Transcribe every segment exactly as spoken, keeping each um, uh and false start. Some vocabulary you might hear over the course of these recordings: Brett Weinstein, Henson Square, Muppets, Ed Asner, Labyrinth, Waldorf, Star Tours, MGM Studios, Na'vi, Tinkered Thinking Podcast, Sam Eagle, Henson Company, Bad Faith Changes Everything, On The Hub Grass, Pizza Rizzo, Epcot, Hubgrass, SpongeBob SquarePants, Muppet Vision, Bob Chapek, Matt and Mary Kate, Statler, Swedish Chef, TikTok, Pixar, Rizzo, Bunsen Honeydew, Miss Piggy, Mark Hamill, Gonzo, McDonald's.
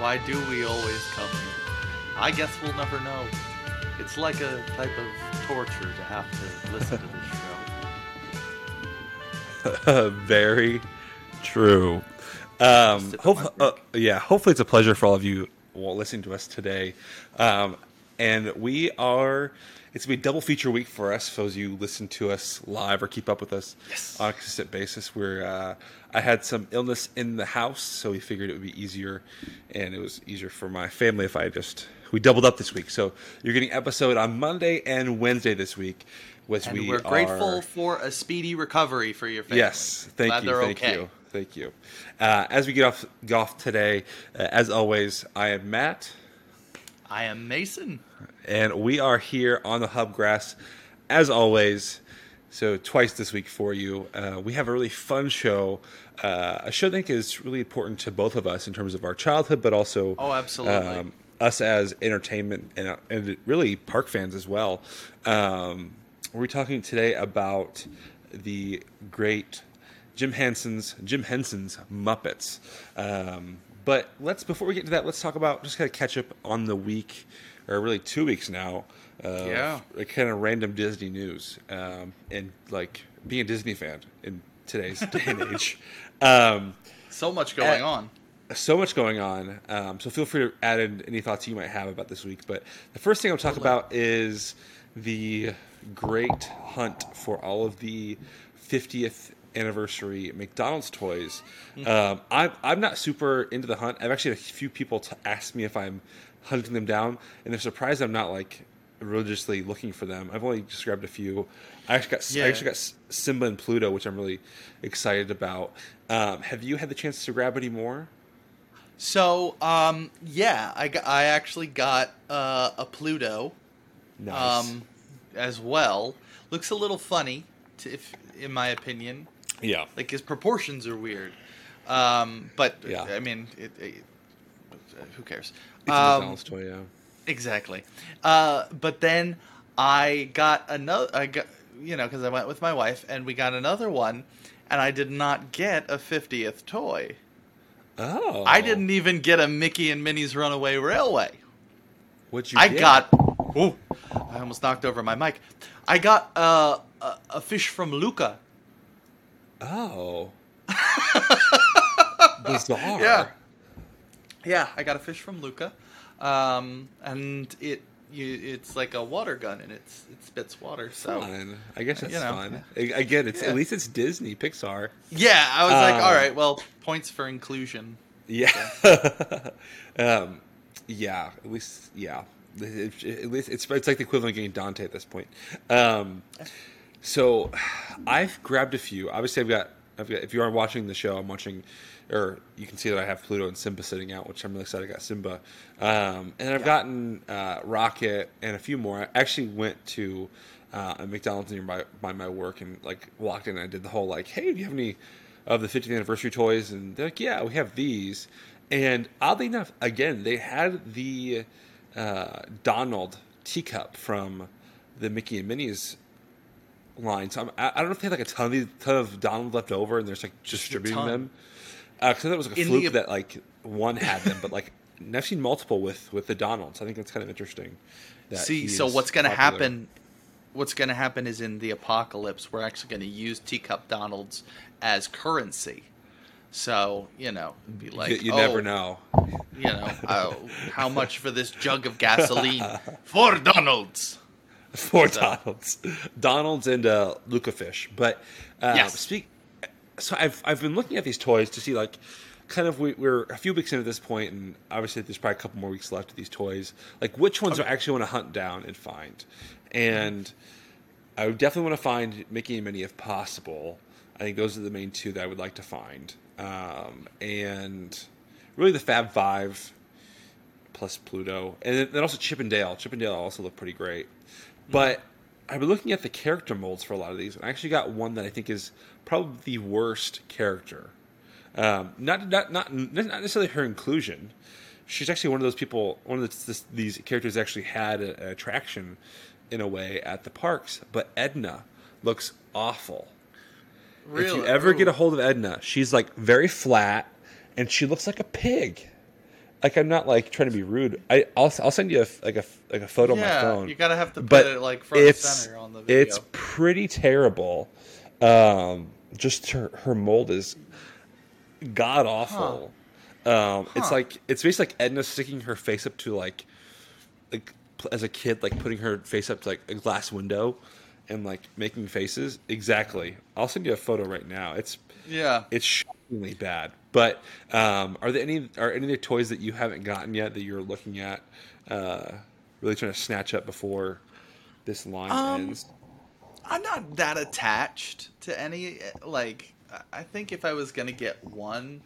Why do we always come here? I guess we'll never know. It's like a type of torture to have to listen to this show. Very true. Um, hope, uh, yeah, hopefully it's a pleasure for all of you listening to us today. Um, and we are... It's going to be a double feature week for us, for those of you who listen to us live or keep up with us yes. on a consistent basis. We're, uh, I had some illness in the house, so we figured it would be easier, and it was easier for my family if I just... We doubled up this week. So you're getting episode on Monday and Wednesday this week, which and we we're are... grateful for a speedy recovery for your family. Yes, thank Glad you, they're thank okay. you, thank you. Uh, as we get off, get off today, uh, as always, I am Matt. I am Mason. And we are here on the Hub Grass, as always, so twice this week for you. Uh, we have a really fun show, uh, a show I think is really important to both of us in terms of our childhood, but also oh, absolutely. Um, us as entertainment and, and really park fans as well. Um, we're talking today about the great Jim Henson's, Jim Henson's Muppets. Um But let's before we get to that, let's talk about just kind of catch up on the week, or really two weeks now. Uh, yeah, kind of random Disney news, um, and like being a Disney fan in today's day and age. Um, so much going at, on. So much going on. Um, so feel free to add in any thoughts you might have about this week. But the first thing I'll talk totally. about is the great hunt for all of the fiftieth anniversary McDonald's toys. Mm-hmm. Um, I'm I'm not super into the hunt. I've actually had a few people t- ask me if I'm hunting them down, and they're surprised I'm not like religiously looking for them. I've only just grabbed a few. I actually got yeah. I actually got Simba and Pluto, which I'm really excited about. Um, have you had the chance to grab any more? So um, yeah, I got, I actually got uh, a Pluto, nice. um, as well. Looks a little funny, to, if in my opinion. Yeah. Like, his proportions are weird. Um, but, yeah. I mean, it, it, it, who cares? It's um, a McDonald's toy, yeah. Exactly. Uh, but then I got another, I got, you know, because I went with my wife, and we got another one, and I did not get a fiftieth toy. Oh. I didn't even get a Mickey and Minnie's Runaway Railway. What'd you I get? got, oh, I almost knocked over my mic. I got uh, a, a fish from Luca. Oh. Bizarre. Yeah. Yeah, I got a fish from Luca. Um, and it you, it's like a water gun, and it's, it spits water. So fun. I guess that's you know. fun. Again, it's, yeah. at least it's Disney, Pixar. Yeah, I was um, like, all right, well, points for inclusion. Yeah. So. um, yeah, at least, yeah. It, it, at least it's, it's like the equivalent of getting Dante at this point. Um, so I've grabbed a few. Obviously, I've got, I've got. If you are watching the show, I'm watching, or you can see that I have Pluto and Simba sitting out, which I'm really excited I got Simba. Um, and I've yeah. gotten uh, Rocket and a few more. I actually went to uh, a McDonald's nearby by my work and like walked in and I did the whole like, hey, do you have any of the fiftieth anniversary toys? And they're like, yeah, we have these. And oddly enough, again, they had the Uh, Donald teacup from the Mickey and Minnie's line. So I'm, I, I don't know if they had like a ton of, ton of Donald left over and they're just like distributing them. Uh, cause I thought it was like a in fluke the... that like one had them, but like I've seen multiple with, with the Donalds. I think that's kind of interesting. That See, so what's going to happen, what's going to happen is in the apocalypse, we're actually going to use teacup Donalds as currency. So, you know, it'd be like, you, you oh, never know, you know, uh, how much for this jug of gasoline? Four Donalds. Four so. Donalds. Donalds and uh, Luca Fish. But uh, yes. speak. So I've I've been looking at these toys to see like, kind of we, we're a few weeks in at this point, and obviously there's probably a couple more weeks left of these toys. Like which ones okay. I actually want to hunt down and find, and I would definitely want to find Mickey and Minnie if possible. I think those are the main two that I would like to find. Um, and really the Fab Five plus Pluto. And then, then also Chip and Dale. Chip and Dale also look pretty great. But mm. I've been looking at the character molds for a lot of these. And I actually got one that I think is probably the worst character. Um, not, not, not, not necessarily her inclusion. She's actually one of those people, one of the, this, these characters actually had a, an attraction in a way at the parks. But Edna looks awful. Really? If you ever Ooh. get a hold of Edna, she's like very flat, and she looks like a pig. Like, I'm not like trying to be rude. I I'll I'll send you a, like a like a photo yeah, on my phone. You gotta have to put but it like front and center on the video. It's pretty terrible. Um, just her her mold is god awful. Huh. Um, huh. It's like it's basically like Edna sticking her face up to like like as a kid, like putting her face up to like a glass window and like making faces. Exactly. I'll send you a photo right now. It's yeah. It's shockingly bad. But um, are there any are any of the toys that you haven't gotten yet that you're looking at, uh, really trying to snatch up before this line um, ends? I'm not that attached to any. Like, I think if I was gonna get one,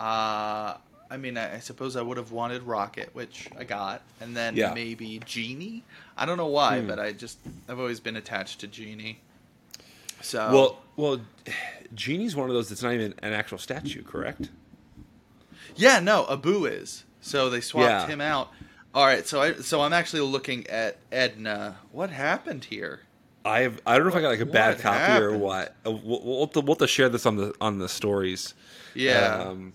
uh, I mean, I, I suppose I would have wanted Rocket, which I got, and then yeah. maybe Genie. I don't know why, hmm. but I just I've always been attached to Genie. So well, well, Genie's one of those that's not even an actual statue, correct? Yeah, no, Abu is. So they swapped yeah. him out. All right, so I so I'm actually looking at Edna. What happened here? I have I don't know what, if I got like a bad copy happened? or what. We'll, we'll, we'll have to share this on the on the stories. Yeah. Um,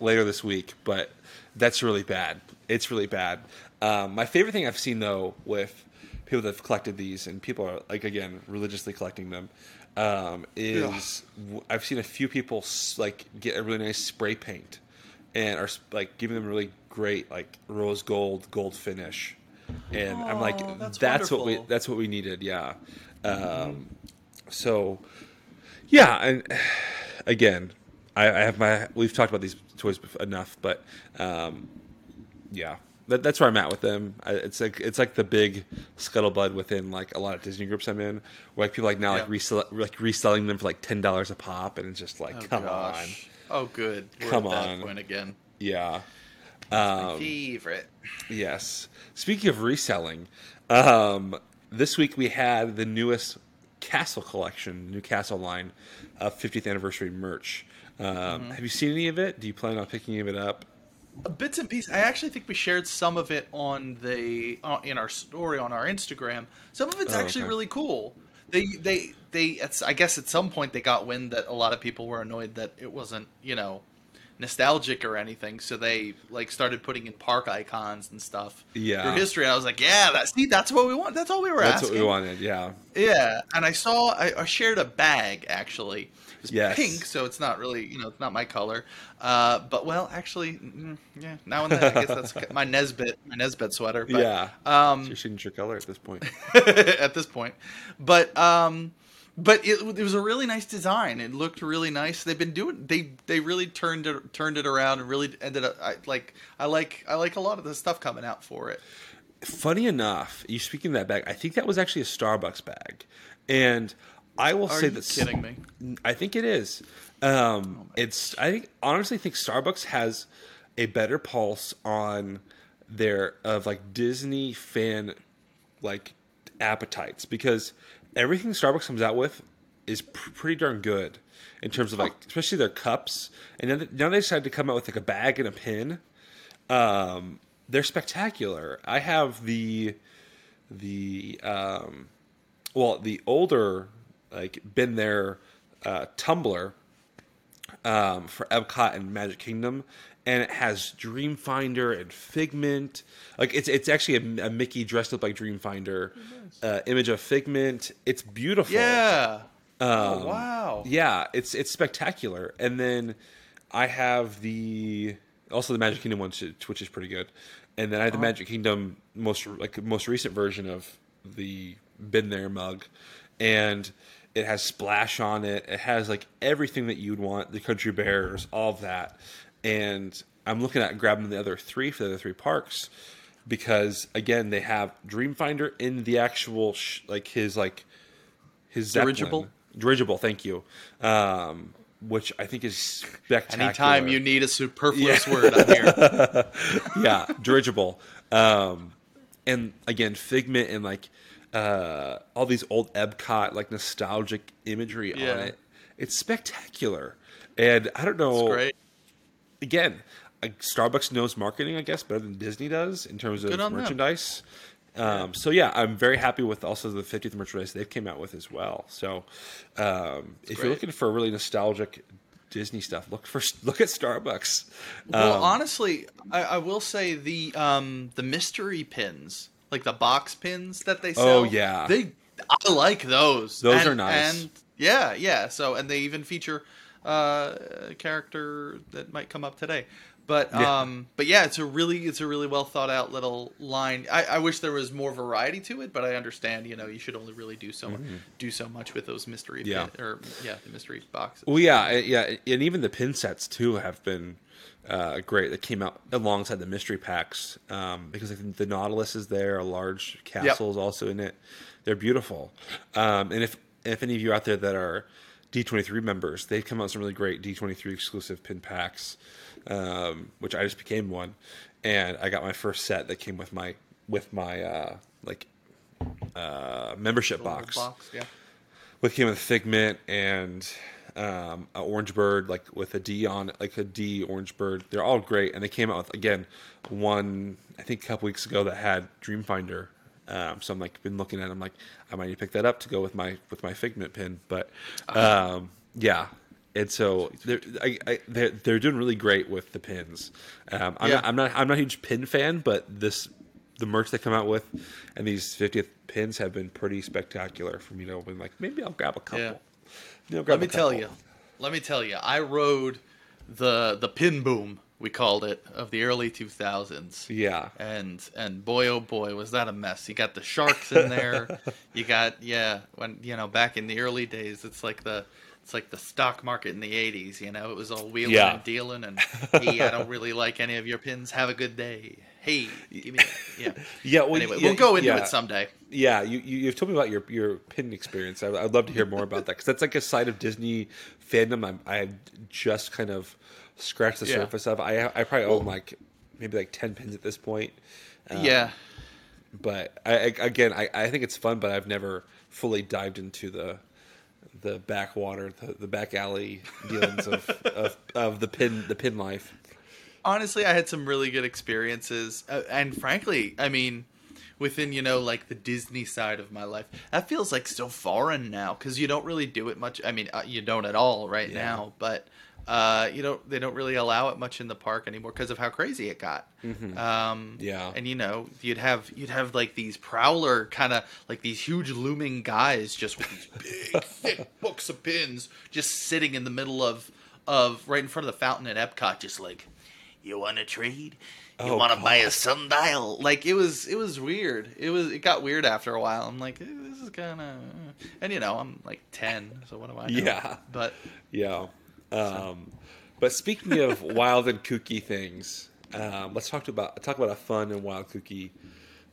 later this week, but that's really bad. It's really bad. Um, my favorite thing I've seen though with people that have collected these, and people are like again religiously collecting them. Um, is yeah. I've seen a few people like get a really nice spray paint, and are like giving them really great like rose gold gold finish, and oh, I'm like that's, that's what we that's what we needed, yeah. Mm-hmm. Um, so yeah, and again, I, I have my we've talked about these toys enough, but um, yeah. That, that's where I'm at with them. I, it's like it's like the big scuttlebutt within like a lot of Disney groups I'm in, where like people like now yeah. like resell like reselling them for like ten dollars a pop, and it's just like oh, come gosh. on, oh good, We're come at on, that point again, yeah, that's um, my favorite. Yes. Speaking of reselling, um, this week we had the newest Castle collection, the new Castle line of fiftieth anniversary merch. Um, mm-hmm. Have you seen any of it? Do you plan on picking any of it up? Bits and pieces. I actually think we shared some of it on the uh, in our story on our Instagram. Some of it's oh, actually okay. really cool. They they they. It's, I guess at some point they got wind that a lot of people were annoyed that it wasn't, you know, nostalgic or anything. So they like started putting in park icons and stuff. Yeah. Through history, and I was like, yeah, that's see, that's what we want. That's all we were that's asking. That's what we wanted. Yeah. Yeah, and I saw I, I shared a bag actually. It's yes. pink, so it's not really, you know, it's not my color. Uh, but, well, actually, mm, yeah, now and then, I guess that's okay. my Nesbitt, my Nesbitt sweater. But, yeah, um, it's your signature color at this point. at this point. But um, but it, it was a really nice design. It looked really nice. They've been doing, they they really turned it, turned it around and really ended up, I, like, I like, I like a lot of the stuff coming out for it. Funny enough, you speaking of that bag, I think that was actually a Starbucks bag. And... I will Are say that's kidding me. I think it is. Um, oh it's I think honestly think Starbucks has a better pulse on their of like Disney fan like appetites, because everything Starbucks comes out with is pr- pretty darn good in terms of like especially their cups. And then now they decided to come out with like a bag and a pin. Um, they're spectacular. I have the the um, well the older. Like been there, uh, Tumblr um, for Epcot and Magic Kingdom, and it has Dreamfinder and Figment. Like it's it's actually a, a Mickey dressed up like Dreamfinder uh, image of Figment. It's beautiful. Yeah. Um, oh wow. Yeah, it's it's spectacular. And then I have the also the Magic Kingdom one, which is pretty good. And then I have the oh. Magic Kingdom most like most recent version of the been there mug, and it has Splash on it. It has like everything that you'd want, the Country Bears, all of that. And I'm looking at grabbing the other three for the other three parks because again, they have Dreamfinder in the actual sh- like his like his dirigible. Dirigible, thank you. Um, which I think is spectacular. Anytime you need a superfluous yeah. word, I'm here. yeah, dirigible. Um, and again, Figment and like Uh, all these old Epcot like nostalgic imagery yeah. on it. It's spectacular, and I don't know. It's great. Again, like Starbucks knows marketing, I guess, better than Disney does in terms of merchandise. Um, so yeah, I'm very happy with also the fiftieth merchandise they came out with as well. So um, if great. you're looking for a really nostalgic Disney stuff. Look for look at Starbucks. Um, well, honestly, I, I will say the um, the mystery pins, like the box pins that they sell. Oh yeah, they I like those. Those and, are nice. And yeah, yeah. So and they even feature uh, a character that might come up today. But yeah. um, but yeah, it's a really it's a really well thought out little line. I, I wish there was more variety to it, but I understand. You know, you should only really do so mm. much, do so much with those mystery yeah. pin, or yeah the mystery boxes. Well, yeah, yeah, and even the pin sets too have been uh, great. That came out alongside the mystery packs um, because I think the Nautilus is there, a large castle yep. is also in it. They're beautiful. Um, and if if any of you out there that are D twenty-three members, they've come out with some really great D twenty-three exclusive pin packs. Um, which I just became one, and I got my first set that came with my with my uh, like uh, membership box. box, yeah. Which came with a Figment and um, an Orange Bird, like with a D on, like a D Orange Bird. They're all great, and they came out with again one I think a couple weeks ago that had Dreamfinder. Um, so I'm like been looking at. It. I'm like I might need to pick that up to go with my with my Figment pin, but um, yeah. And so they're, I, I, they're they're doing really great with the pins. Um, I'm, yeah. not, I'm not I'm not a huge pin fan, but this the merch they come out with and these fiftieth pins have been pretty spectacular. From you know, when like maybe I'll grab a couple. Yeah. Grab Let me couple. tell you. Let me tell you. I rode the the pin boom we called it of the early two thousands. Yeah. And and boy oh boy was that a mess. You got the sharks in there. you got yeah when you know back in the early days it's like the. It's like the stock market in the eighties, you know. It was all wheeling yeah. and dealing, and hey, I don't really like any of your pins. Have a good day. Hey, give me that. Yeah, yeah. Well, anyway, yeah, we'll go into yeah. it someday. Yeah, you, you you've told me about your, your pin experience. I, I'd love to hear more about that because that's like a side of Disney fandom I'm, I just kind of scratched the yeah. surface of. I I probably own like maybe like ten pins at this point. Um, yeah, but I, I again I, I think it's fun, but I've never fully dived into the. The backwater, the, the back alley dealings of, of of the pin the pin life. Honestly, I had some really good experiences, uh, and frankly, I mean, within you know like the Disney side of my life, that feels like so foreign now because you don't really do it much. I mean, you don't at all right yeah. now, but uh, you don't. They don't really allow it much in the park anymore because of how crazy it got. Mm-hmm. Um, yeah, and you know, you'd have you'd have like these prowler kind of like these huge looming guys just with these big thick books of pins just sitting in the middle of of right in front of the fountain at Epcot, just like you want to trade, you oh, want to buy a sundial. Like it was it was weird. It was it got weird after a while. I'm like eh, this is kind of and you know I'm like ten, so what do I know? Yeah, but yeah. Um, but speaking of wild and kooky things, um, let's talk about talk about a fun and wild kooky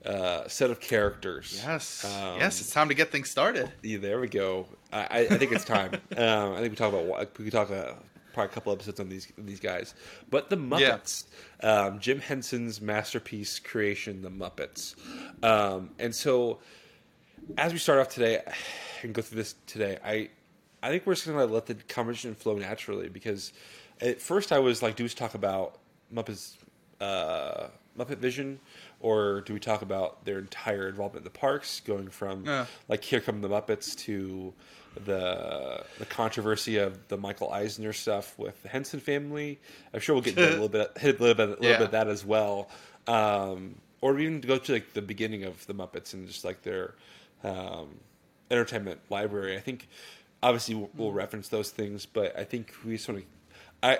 uh, set of characters. Yes, um, yes, it's time to get things started. Yeah, there we go. I, I think it's time. um, I think we talk about we could talk about probably a couple episodes on these these guys. But the Muppets, yeah. um, Jim Henson's masterpiece creation, the Muppets, um, and so as we start off today and go through this today, I. I think we're just going to let the conversation flow naturally because at first I was like, do we talk about Muppets, uh, Muppet Vision or do we talk about their entire involvement in the parks going from yeah. like Here Come the Muppets to the the controversy of the Michael Eisner stuff with the Henson family. I'm sure we'll get into a little bit, hit a little bit, a little yeah. bit of that as well. Um, or even to go to like the beginning of the Muppets and just like their um, entertainment library. I think... Obviously, we'll, we'll reference those things, but I think we just want to. I,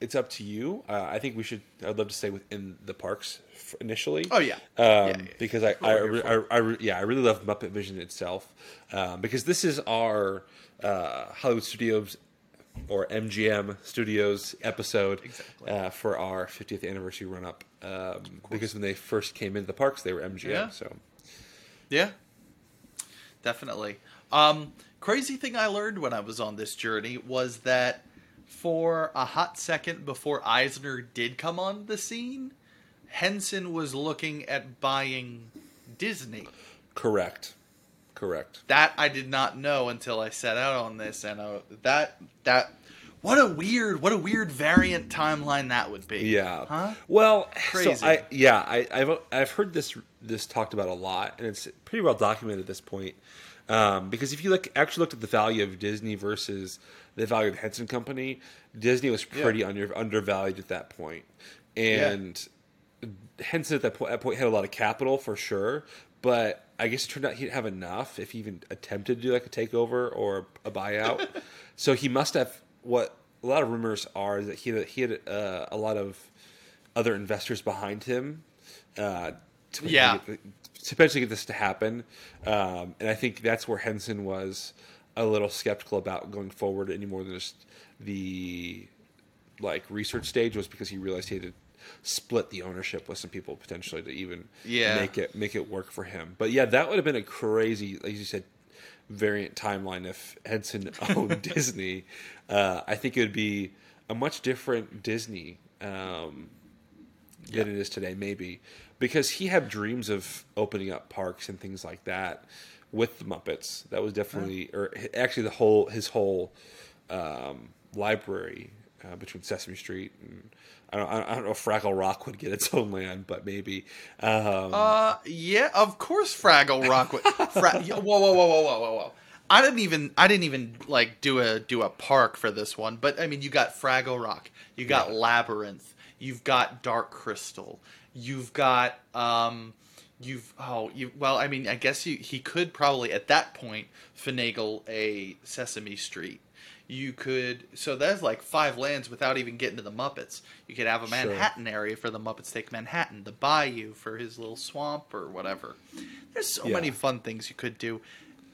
it's up to you. Uh, I think we should. I'd love to stay within the parks initially. Oh yeah, um, yeah, yeah, yeah. Because I, I, I, I, I, yeah, I really love Muppet Vision itself, um, because this is our uh, Hollywood Studios or M G M Studios episode exactly. uh, for our fiftieth anniversary run up. Um, because when they first came into the parks, they were M G M. Yeah. So, yeah, definitely. Um, Crazy thing I learned when I was on this journey was that for a hot second before Eisner did come on the scene, Henson was looking at buying Disney. Correct. Correct. That I did not know until I set out on this, and I, that that what a weird what a weird variant timeline that would be. Yeah. Huh? Well, crazy. So I, yeah, I, I've I've heard this this talked about a lot, and it's pretty well documented at this point. Um, because if you look, actually looked at the value of Disney versus the value of Henson Company, Disney was pretty yeah. under, undervalued at that point. And yeah. Henson at that point, that point had a lot of capital for sure, but I guess it turned out he didn't have enough if he even attempted to do like a takeover or a buyout. So he must have, what a lot of rumors are, is that he had, he had uh, a lot of other investors behind him uh, to yeah. get the, to eventually get this to happen. Um, and I think that's where Henson was a little skeptical about going forward any more than just the like research stage, was because he realized he had to split the ownership with some people potentially to even yeah. make it make it work for him. But yeah, that would have been a crazy, like you said, variant timeline if Henson owned Disney. Uh, I think it would be a much different Disney um, than yeah. it is today, maybe. Because he had dreams of opening up parks and things like that with the Muppets. That was definitely, oh. or actually the whole his whole um, library uh, between Sesame Street and I don't, I don't know if Fraggle Rock would get its own land, but maybe. Um, uh, yeah, of course Fraggle Rock would. Fra- whoa, whoa, whoa, whoa, whoa, whoa, whoa! I didn't even I didn't even like do a do a park for this one, but I mean, you got Fraggle Rock, you got yeah. Labyrinth, you've got Dark Crystal. You've got, um, you've, oh, you, well, I mean, I guess you, he could probably at that point finagle a Sesame Street. You could, so that's like five lands without even getting to the Muppets. You could have a Manhattan sure. area for the Muppets Take Manhattan, the Bayou for his little swamp or whatever. There's so yeah. many fun things you could do.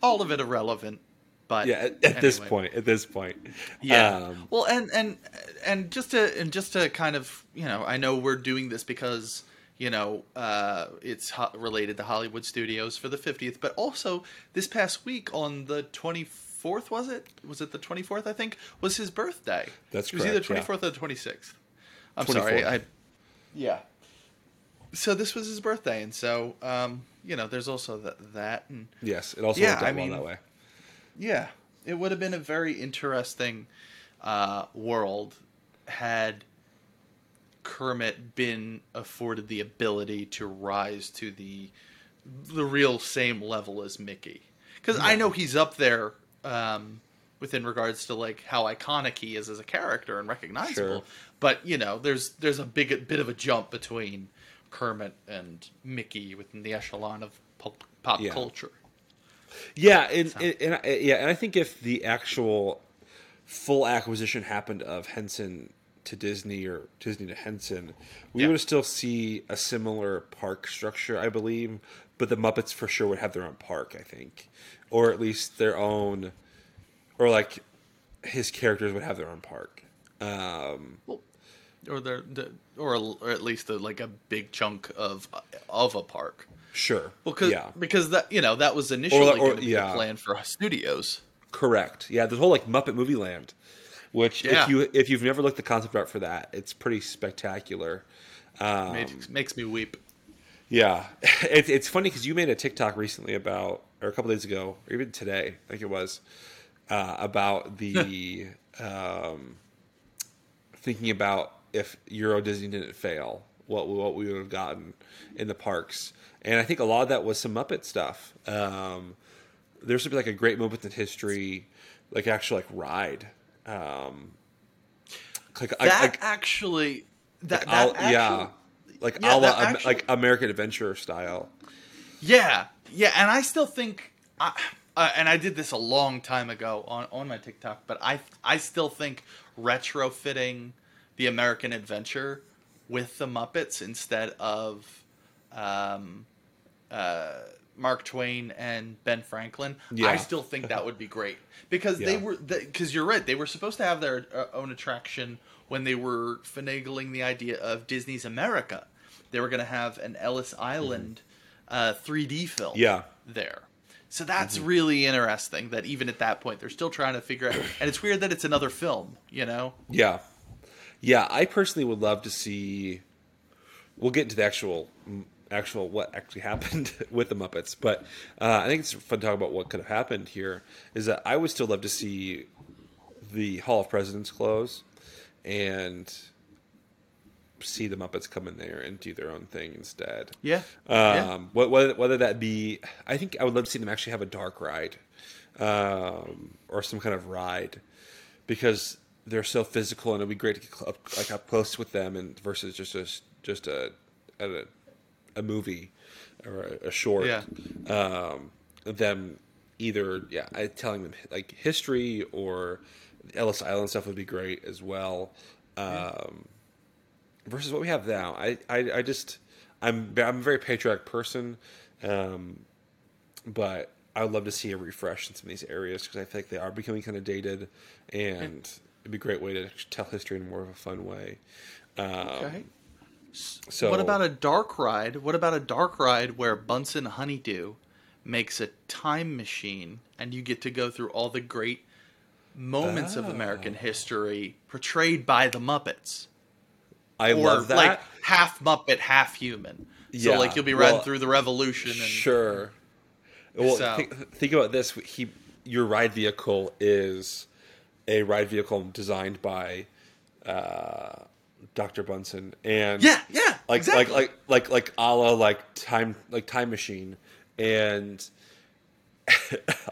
All of it irrelevant, but. Yeah, at, at anyway. this point, at this point. Yeah. Um, well, and, and, and just to, and just to kind of, you know, I know we're doing this because, you know, uh, it's ho- related to Hollywood Studios for the fiftieth. But also, this past week on the twenty-fourth, was it? Was it the twenty-fourth, I think, was his birthday. That's correct. It was correct, either twenty-fourth yeah. or the twenty-sixth. I'm twenty-fourth. Sorry. I, yeah. So this was his birthday. And so, um, you know, there's also the, that. And, yes, it also yeah, worked out I mean, well that way. Yeah. It would have been a very interesting uh, world had Kermit been afforded the ability to rise to the the real same level as Mickey, because yeah. I know he's up there um, within regards to like how iconic he is as a character and recognizable. Sure. But you know, there's there's a big a bit of a jump between Kermit and Mickey within the echelon of pop, pop yeah. culture. Yeah, and, so. and, and I, yeah, and I think if the actual full acquisition happened of Henson to Disney or Disney to Henson, we yeah. would still see a similar park structure, I believe, but the Muppets for sure would have their own park, I think, or at least their own, or like his characters would have their own park, um, well, or their, the, or a, or at least a, like a big chunk of of a park. Sure. Well, cause, yeah. because that you know that was initially going to be yeah. the plan for our studios. Correct. Yeah, the whole like Muppet Movie Land. Which, yeah. if you if you've never looked at the concept art for that, it's pretty spectacular. Um, makes, makes me weep. Yeah, it, it's funny because you made a TikTok recently about, or a couple days ago, or even today, I think it was, uh, about the um, thinking about if Euro Disney didn't fail, what what we would have gotten in the parks, and I think a lot of that was some Muppet stuff. Um, there should be like a great moment in history, like actual like ride. Um, like, that I, I, actually, that, like, that actually, yeah, like yeah, a la, actually, like American Adventure style. Yeah, yeah, and I still think, I, uh, and I did this a long time ago on, on my TikTok, but I I still think retrofitting the American Adventure with the Muppets instead of um, uh, Mark Twain and Ben Franklin, yeah. I still think that would be great because yeah. they were, because you're right, they were supposed to have their uh, own attraction when they were finagling the idea of Disney's America. They were going to have an Ellis Island mm-hmm. uh, three D film yeah. there. So that's mm-hmm. really interesting that even at that point, they're still trying to figure out, and it's weird that it's another film, you know? Yeah. Yeah. I personally would love to see, we'll get into the actual actual what actually happened with the Muppets, but uh, I think it's fun to talk about what could have happened here, is that I would still love to see the Hall of Presidents close and see the Muppets come in there and do their own thing instead. Yeah. Um, yeah. Whether, whether that be, I think I would love to see them actually have a dark ride, um, or some kind of ride, because they're so physical, and it'd be great to get cl- up, like up close with them, and versus just a, just a a, a movie or a, a short. Yeah. Um, them either, yeah, I, telling them like history or Ellis Island stuff would be great as well. Um, yeah. Versus what we have now, I, I, I just, I'm, I'm a very patriotic person, um, but I would love to see a refresh in some of these areas, because I feel like they are becoming kind of dated, and yeah. it'd be a great way to tell history in more of a fun way. Um, okay. So, what about a dark ride? What about a dark ride where Bunsen Honeydew makes a time machine, and you get to go through all the great moments oh. of American history portrayed by the Muppets? I or love that. Like half Muppet, half human. Yeah. So like you'll be riding well, through the Revolution. And, sure. Well, so. th- think about this. He, your ride vehicle is a ride vehicle designed by uh, Doctor Bunsen, and yeah, yeah, like exactly. like like like like a la like time like time machine, and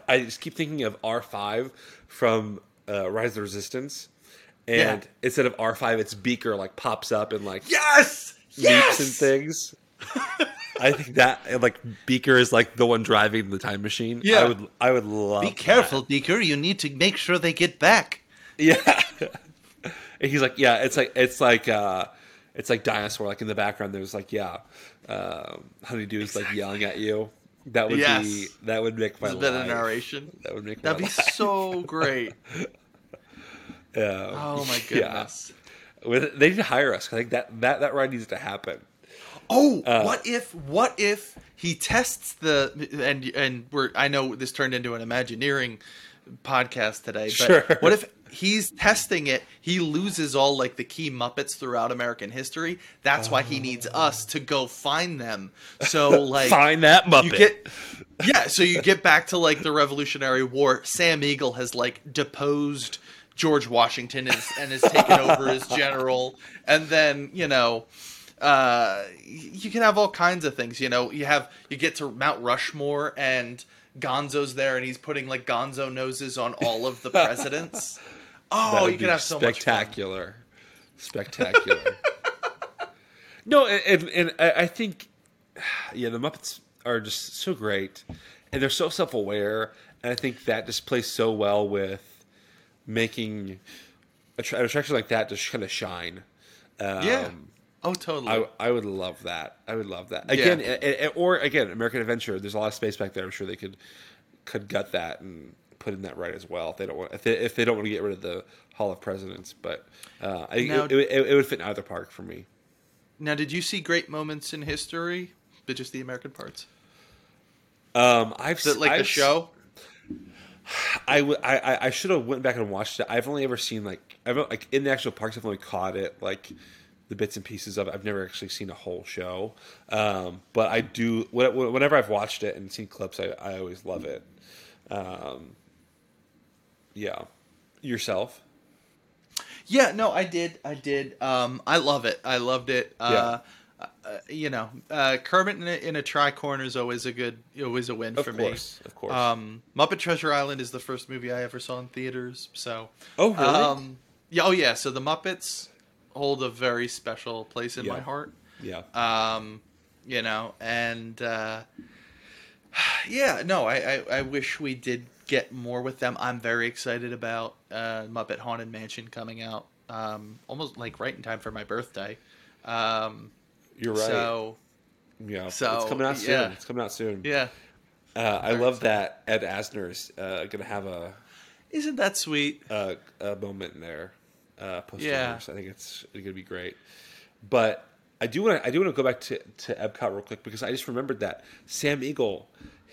I just keep thinking of R five from uh, Rise of the Resistance. And yeah. instead of R five, it's Beaker, like, pops up and, like, yes! Yes! leaps and things. I think that, and, like, Beaker is, like, the one driving the time machine. Yeah. I would I would love Be careful, that. Beaker. You need to make sure they get back. Yeah. And he's like, yeah, it's like, it's like, uh, it's like Dinosaur. Like, in the background, there's, like, yeah, um, Honeydew is, exactly. like, yelling at you. That would yes. be, that would make my life. Is that a narration? That would make my That'd life. That'd be so great. Um, oh my goodness! Yeah. They need to hire us. I think that, that, that ride needs to happen. Oh, uh, what if what if he tests the and and we're I know this turned into an Imagineering podcast today, but sure. what if he's testing it? He loses all like the key Muppets throughout American history. That's oh. why he needs us to go find them. So like find that Muppet. You get, yeah. So you get back to like the Revolutionary War. Sam Eagle has like deposed George Washington is and is taken over as general, and then you know, uh, you can have all kinds of things. You know, you have you get to Mount Rushmore, and Gonzo's there, and he's putting like Gonzo noses on all of the presidents. Oh, you can have so spectacular, much spectacular, spectacular. No, and, and I think, yeah, the Muppets are just so great, and they're so self-aware, and I think that just plays so well with making a tra- an attraction like that just kind of shine. Um, yeah. Oh, totally. I, I would love that. I would love that. Again, yeah. a, a, or again, American Adventure. There's a lot of space back there. I'm sure they could could gut that and put in that right as well. If they don't want, if they, if they don't want to get rid of the Hall of Presidents, but uh, I, now, it, it, it would fit in either park for me. Now, did you see great moments in history, but just the American parts? Um, I've seen like I've, the show. I, w- I, I should have went back and watched it. I've only ever seen like I've like in the actual parks. I've only caught it like the bits and pieces of it. I've never actually seen a whole show. Um, but I do whenever I've watched it and seen clips, I, I always love it. Um, yeah, yourself. Yeah, no, I did. I did. Um, I love it. I loved it. Uh, yeah. uh, you know, uh, Kermit in a, in a tricorn is always a good, always a win of for course, me. Of course, of course. Um, Muppet Treasure Island is the first movie I ever saw in theaters. So, oh really? Um, yeah, oh yeah. So the Muppets hold a very special place in yeah. my heart. Yeah. Um, you know, and uh, yeah, no, I, I, I wish we did get more with them. I'm very excited about uh, Muppet Haunted Mansion coming out um, almost like right in time for my birthday. Um, You're right. So, yeah, so, it's coming out soon. Yeah. It's coming out soon. Yeah, uh, I love that Ed Asner is uh, going to have a. Isn't that sweet? Uh, a moment in there. Uh, yeah, I think it's going to be great. But I do want to. I do want to go back to, to Epcot real quick because I just remembered that Sam Eagle,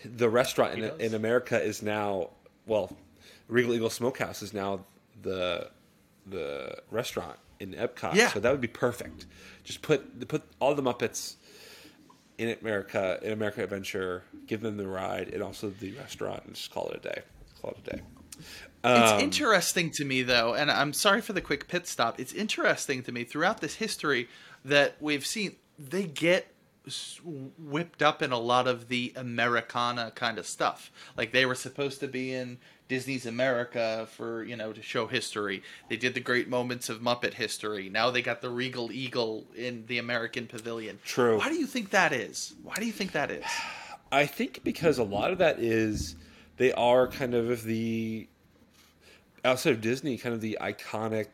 the restaurant in, in America, is now well, Regal Eagle Smokehouse is now the the restaurant in Epcot. Yeah. So that would be perfect. Just put put all the Muppets in America, in American Adventure, give them the ride, and also the restaurant, and just call it a day. Call it a day. Um, it's interesting to me, though, and I'm sorry for the quick pit stop. It's interesting to me throughout this history that we've seen they get whipped up in a lot of the Americana kind of stuff. Like they were supposed to be in Disney's America for, you know, to show history. They did the great moments of Muppet history. Now they got the Regal Eagle in the American Pavilion. True. Why do you think that is? Why do you think that is? I think because a lot of that is they are kind of the... outside of Disney, kind of the iconic,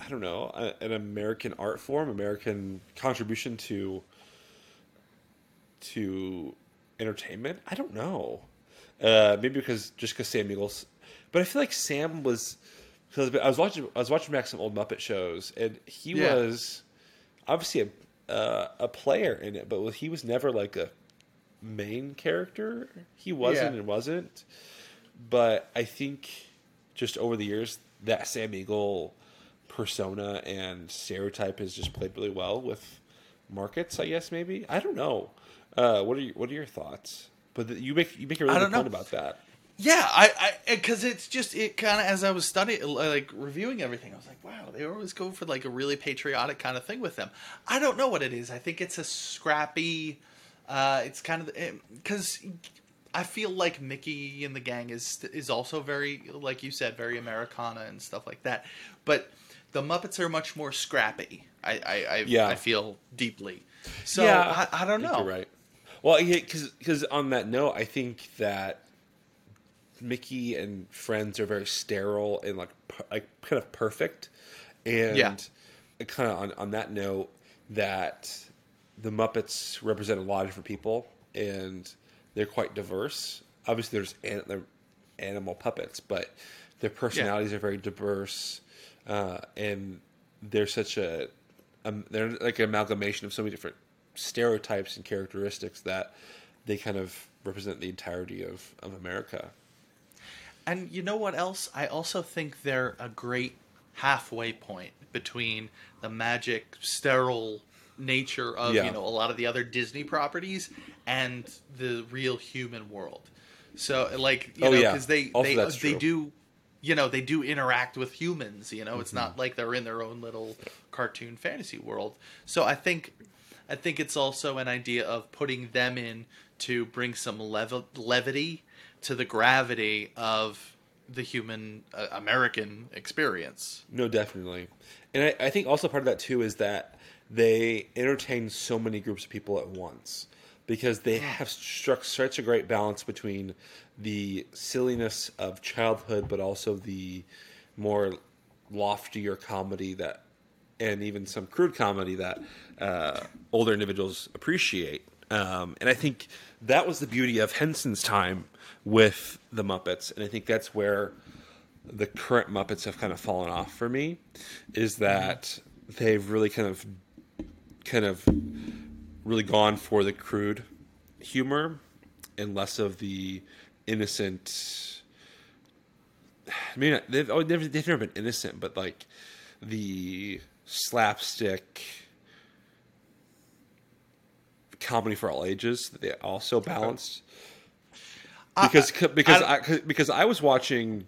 I don't know, a, an American art form, American contribution to to entertainment. I don't know. Uh, maybe because just because Sam Eagle, but I feel like Sam was. Cause I was watching. I was watching back some old Muppet shows, and he yeah. was obviously a uh, a player in it, but he was never like a main character. He wasn't yeah. and wasn't. But I think just over the years, that Sam Eagle persona and stereotype has just played really well with markets, I guess, maybe. I don't know. Uh, what are your, what are your thoughts? But the, you make you make a really good point about that. Yeah, I because I, it's just it kind of as I was studying, like reviewing everything, I was like, wow, they always go for like a really patriotic kind of thing with them. I don't know what it is. I think it's a scrappy. Uh, it's kind of because. I feel like Mickey and the gang is is also very, like you said, very Americana and stuff like that. But the Muppets are much more scrappy. I I, I, yeah. I feel deeply. So yeah, I, I don't I know. You're right. Well, because because on that note, I think that Mickey and friends are very sterile and like like kind of perfect. And yeah. kind of on, on that note, that the Muppets represent a lot of different people and. They're quite diverse. Obviously, there's an, they're animal puppets, but their personalities yeah. are very diverse, uh, and they're such a um, they're like an amalgamation of so many different stereotypes and characteristics that they kind of represent the entirety of, of America. And you know what else? I also think they're a great halfway point between the magic, sterile nature of yeah. you know a lot of the other Disney properties. And the real human world. So, like, you oh, know, because yeah. they, they, they do, you know, they do interact with humans, you know. Mm-hmm. It's not like they're in their own little cartoon fantasy world. So I think I think it's also an idea of putting them in to bring some lev- levity to the gravity of the human uh, American experience. No, definitely. And I, I think also part of that, too, is that they entertain so many groups of people at once. Because they have struck such a great balance between the silliness of childhood, but also the more loftier comedy that, and even some crude comedy that uh, older individuals appreciate. Um, and I think that was the beauty of Henson's time with the Muppets. And I think that's where the current Muppets have kind of fallen off for me, is that they've really kind of, kind of. really gone for the crude humor and less of the innocent. I mean, they've oh, never they've never been innocent, but like the slapstick comedy for all ages. They also balanced uh, because because I, I because I was watching.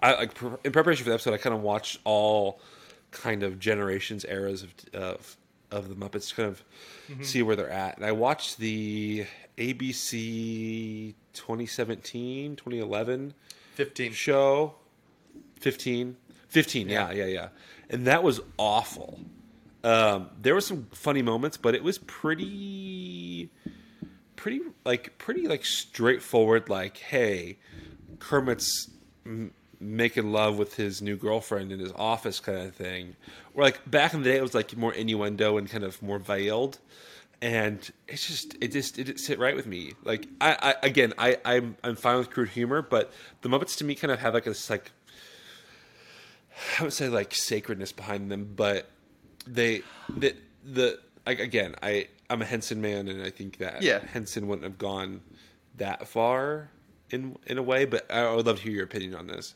I like in preparation for the episode, I kind of watched all kind of generations, eras of. of of the Muppets to kind of mm-hmm. see where they're at. And I watched the A B C twenty seventeen, twenty eleven fifteen show. fifteen. fifteen. Yeah. yeah, yeah, yeah. And that was awful. Um, there were some funny moments, but it was pretty, pretty like, pretty like straightforward. Like, hey, Kermit's m- making love with his new girlfriend in his office kind of thing. Or like back in the day, it was like more innuendo and kind of more veiled. And it's just, it just, it didn't sit right with me. Like I, I again, I, I'm, I'm fine with crude humor, but the Muppets to me kind of have like this, like, I would say like sacredness behind them, but they, the, the, like, again, I, I'm a Henson man. And I think that yeah. Henson wouldn't have gone that far in, in a way, but I would love to hear your opinion on this.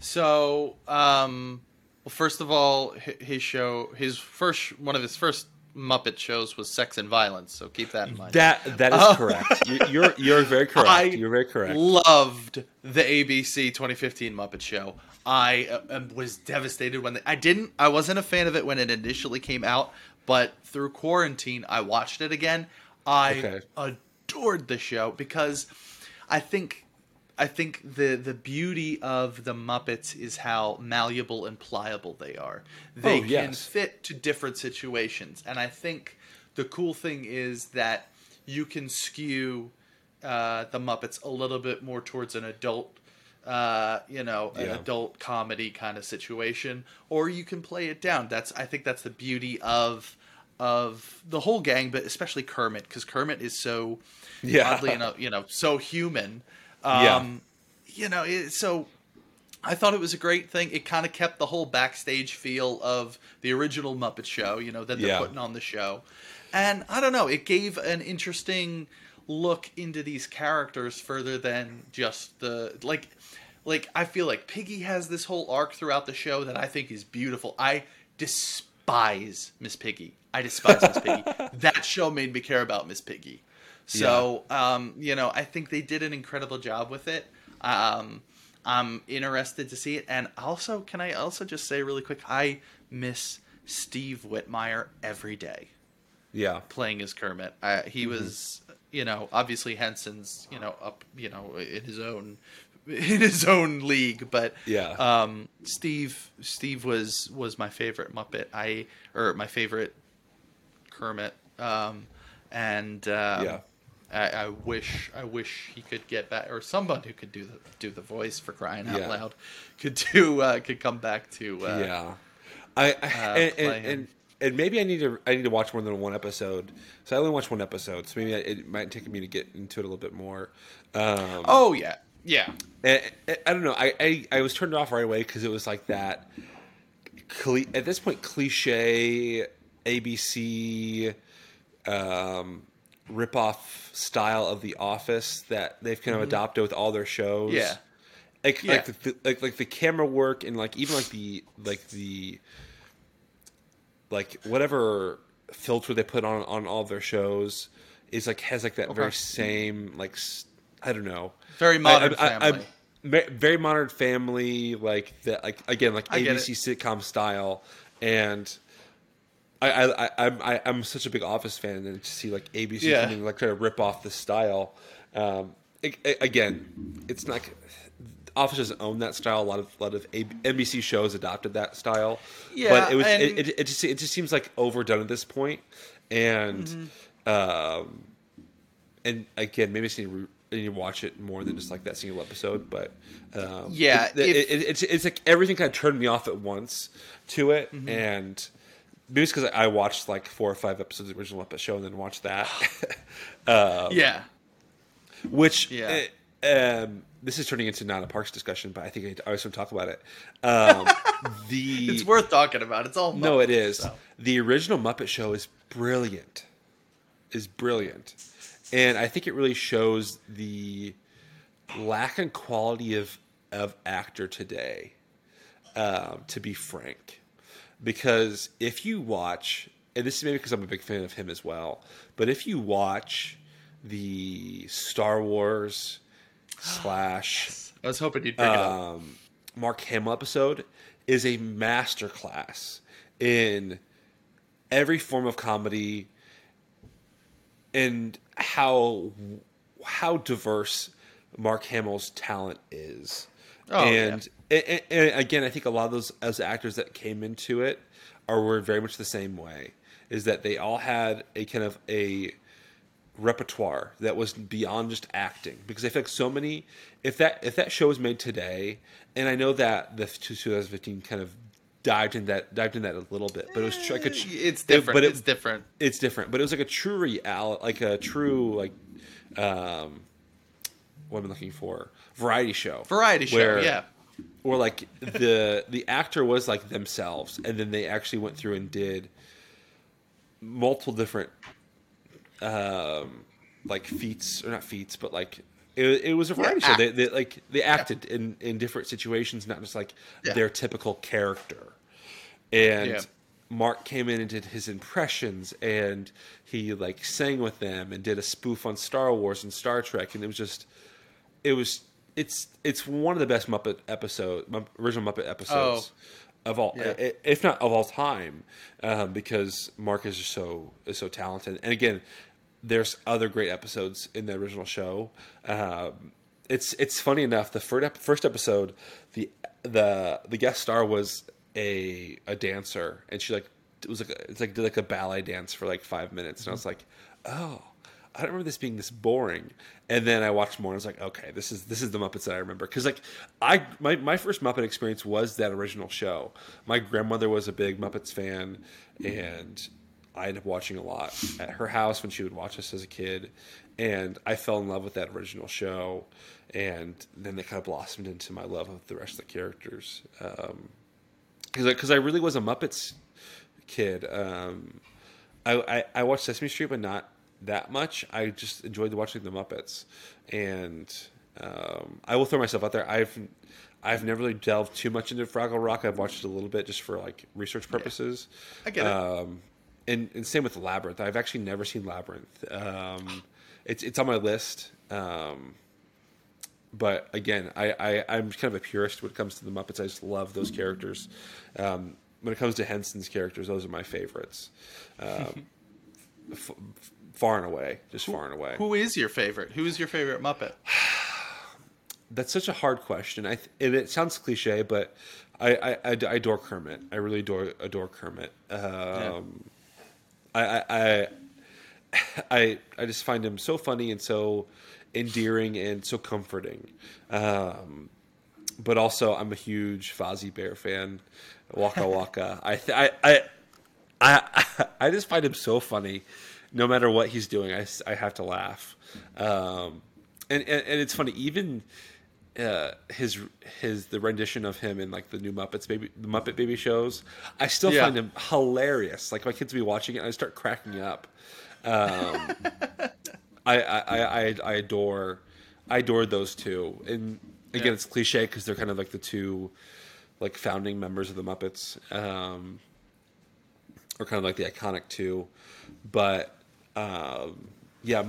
So, um, well, first of all, his show, his first, one of his first Muppet shows was sex and violence, so keep that in mind. That that is uh, correct. You, you're you're very correct. I you're very correct. Loved the A B C twenty fifteen Muppet Show. I uh, was devastated when they, I didn't. I wasn't a fan of it when it initially came out, but through quarantine, I watched it again. I okay. adored the show because I think I think the the beauty of the Muppets is how malleable and pliable they are. They oh, yes. can fit to different situations, and I think the cool thing is that you can skew uh, the Muppets a little bit more towards an adult, uh, you know, yeah. an adult comedy kind of situation, or you can play it down. That's I think that's the beauty of. of the whole gang, but especially Kermit, because Kermit is so yeah. oddly enough, you know, so human. Um, yeah. You know, it, so I thought it was a great thing. It kind of kept the whole backstage feel of the original Muppet Show, you know, that they're yeah. putting on the show. And I don't know, it gave an interesting look into these characters further than just the, like, like I feel like Piggy has this whole arc throughout the show that I think is beautiful. I despise Miss Piggy. I despise Miss Piggy. That show made me care about Miss Piggy. So, yeah. um, you know, I think they did an incredible job with it. Um, I'm interested to see it. And also, can I also just say really quick, I miss Steve Whitmire every day. Yeah. Playing his Kermit. I, he mm-hmm. was, you know, obviously Henson's, you know, up, you know, in his own, in his own league. But yeah. um, Steve, Steve was, was my favorite Muppet. I, or my favorite Kermit, um, and um, yeah. I, I wish I wish he could get back, or someone who could do the do the voice for crying out yeah. loud could do uh, could come back to uh, yeah. I, I uh, and, and, and and maybe I need to I need to watch more than one episode. So I only watched one episode, so maybe I, it might take me to get into it a little bit more. Um, oh yeah, yeah. And, and, I don't know. I, I, I was turned off right away because it was like that. Cli- at this point, cliche. A B C um, rip-off style of The Office that they've kind of mm-hmm. adopted with all their shows. Yeah, like yeah. like the, like like the camera work and like even like the like the like whatever filter they put on on all their shows is like has like that okay. very same like I don't know very modern I, I, family. I, I, very modern family like that like again like A B C sitcom style and. I I I'm I, I'm such a big Office fan, and to see like A B C yeah. something like try to rip off the style, um, it, it, again, it's not Office doesn't own that style. A lot of a lot of a, N B C shows adopted that style, yeah, but it was and... it, it it just it just seems like overdone at this point, and mm-hmm. um, and again maybe I just need to re- I need to watch it more than just like that single episode, but um, yeah, it, if... it, it, it's it's like everything kind of turned me off at once to it, mm-hmm. and. Maybe it's because I watched like four or five episodes of the original Muppet Show and then watched that. um, yeah. Which, yeah. It, um, this is turning into not a Parks discussion, but I think I always want to talk about it. Um, the It's worth talking about. It's all Muppet. No, it is. So. The original Muppet Show is brilliant. Is brilliant. And I think it really shows the lack and quality of, of actor today, um, to be frank. Because if you watch, and this is maybe because I'm a big fan of him as well, but if you watch the Star Wars slash, yes. I was hoping you'd bring um, it up. Mark Hamill episode is a masterclass in every form of comedy and how how diverse Mark Hamill's talent is. Oh, and, yeah. and, and again, I think a lot of those as actors that came into it are were very much the same way. Is that they all had a kind of a repertoire that was beyond just acting. Because I feel like so many, if that if that show was made today, and I know that the twenty fifteen kind of dived in that dived in that a little bit, but it was like a, it's different. It, but it, it's different. It's different. But it was like a true reality, like a true like um, what am I looking for? Variety show, variety show, where, yeah. Or like the the actor was like themselves, and then they actually went through and did multiple different, um, like feats or not feats, but like it, it was a variety yeah, show. They, they like they acted yeah. in, in different situations, not just like yeah. their typical character. And yeah. Mark came in and did his impressions, and he like sang with them and did a spoof on Star Wars and Star Trek, and it was just, it was, it's it's one of the best Muppet episodes, original Muppet episodes oh. of all, yeah. if not of all time, um, because Mark is just so is so talented. And again, there's other great episodes in the original show. Um, it's it's funny enough. The first first episode, the the the guest star was a a dancer, and she like it was like a, it's like did like a ballet dance for like five minutes, and I was like, oh, I don't remember this being this boring. And then I watched more and I was like, okay, this is this is the Muppets that I remember, because like I my, my first Muppet experience was that original show. My grandmother was a big Muppets fan, and I ended up watching a lot at her house when she would watch us as a kid, and I fell in love with that original show, and then they kind of blossomed into my love of the rest of the characters. Um, Because I, I really was a Muppets kid. Um, I, I, I watched Sesame Street, but not that much. I just enjoyed watching the Muppets. And um, I will throw myself out there. I've I've never really delved too much into Fraggle Rock. I've watched it a little bit just for like research purposes. Yeah, I get it. Um, and, and same with Labyrinth. I've actually never seen Labyrinth. Um, it's it's on my list. Um, But again, I, I, I'm kind of a purist when it comes to the Muppets. I just love those characters. Um, when it comes to Henson's characters, those are my favorites. Um, f- far and away. Just who, far and away. Who is your favorite? Who is your favorite Muppet? That's such a hard question. I th- and it sounds cliche, but I, I, I, I adore Kermit. I really adore, adore Kermit. Um, yeah. I, I, I, I, I just find him so funny and so endearing and so comforting, um, but also I'm a huge Fozzie Bear fan. Waka Waka. I, th- I I I I just find him so funny. No matter what he's doing, I, I have to laugh. Um, and, and and it's funny. Even uh, his his the rendition of him in like the new Muppets baby the Muppet Baby shows. I still yeah. find him hilarious. Like my kids will be watching it, and I start cracking up. Um, I, I, I, I adore, I adore those two. And again, yeah. it's cliche because they're kind of like the two, like founding members of the Muppets, um, or kind of like the iconic two. But um, yeah,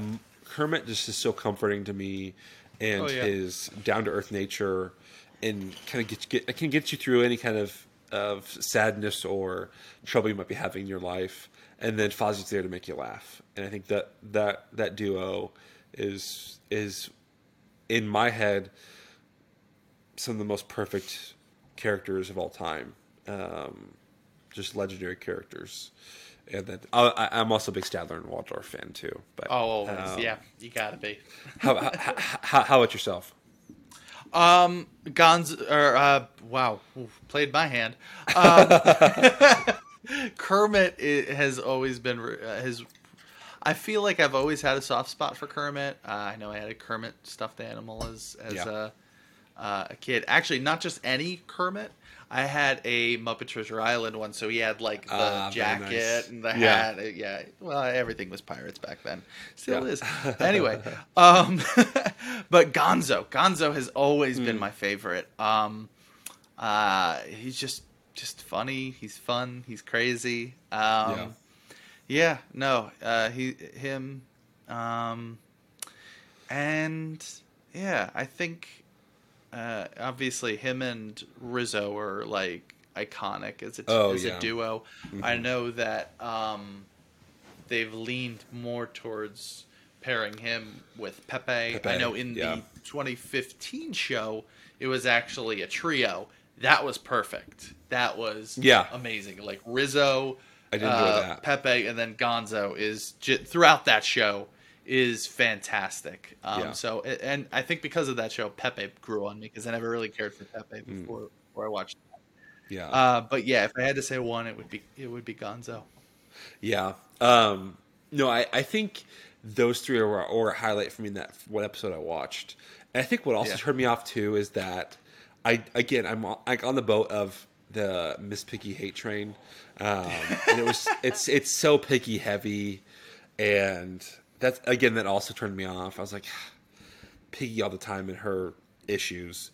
Kermit just is so comforting to me, and oh, yeah. his down to earth nature, and kind of get, get can get you through any kind of of sadness or trouble you might be having in your life. And then Fozzie's there to make you laugh, and I think that that that duo is is in my head some of the most perfect characters of all time, um, just legendary characters. And then I, I'm also a big Statler and Waldorf fan too. But oh, always, um, yeah, you gotta be. how, how, how how about yourself? Um, Gonzo, or uh, wow, oof, played my hand. Um, Kermit has always been uh, his. I feel like I've always had a soft spot for Kermit. Uh, I know I had a Kermit stuffed animal as as yeah. a uh, a kid. Actually, not just any Kermit. I had a Muppet Treasure Island one, so he had like the uh, jacket nice. and the hat. Yeah. yeah, well, everything was pirates back then. Still yeah. is. Anyway, um, but Gonzo, Gonzo has always mm. been my favorite. Um, uh, he's just. Just funny. He's fun. He's crazy. Um, yeah. yeah. No. Uh, he. Him. Um, and yeah, I think uh, obviously him and Rizzo are like iconic as a oh, as yeah. a duo. Mm-hmm. I know that um, they've leaned more towards pairing him with Pepe. Pepe. I know in yeah. the twenty fifteen show it was actually a trio. That was perfect. That was yeah. amazing. Like Rizzo, I didn't uh, that. Pepe, and then Gonzo is throughout that show is fantastic. Um, yeah. So, and I think because of that show, Pepe grew on me because I never really cared for Pepe before, mm. before I watched that. Yeah. Uh, but yeah, if I had to say one, it would be it would be Gonzo. Yeah. Um, no, I, I think those three are, are a highlight for me in that what episode I watched. And I think what also yeah. turned me off too is that. I again, I'm like on the boat of the Miss Piggy hate train, um, and it was it's it's so picky heavy, and that's again that also turned me off. I was like, Piggy all the time and her issues,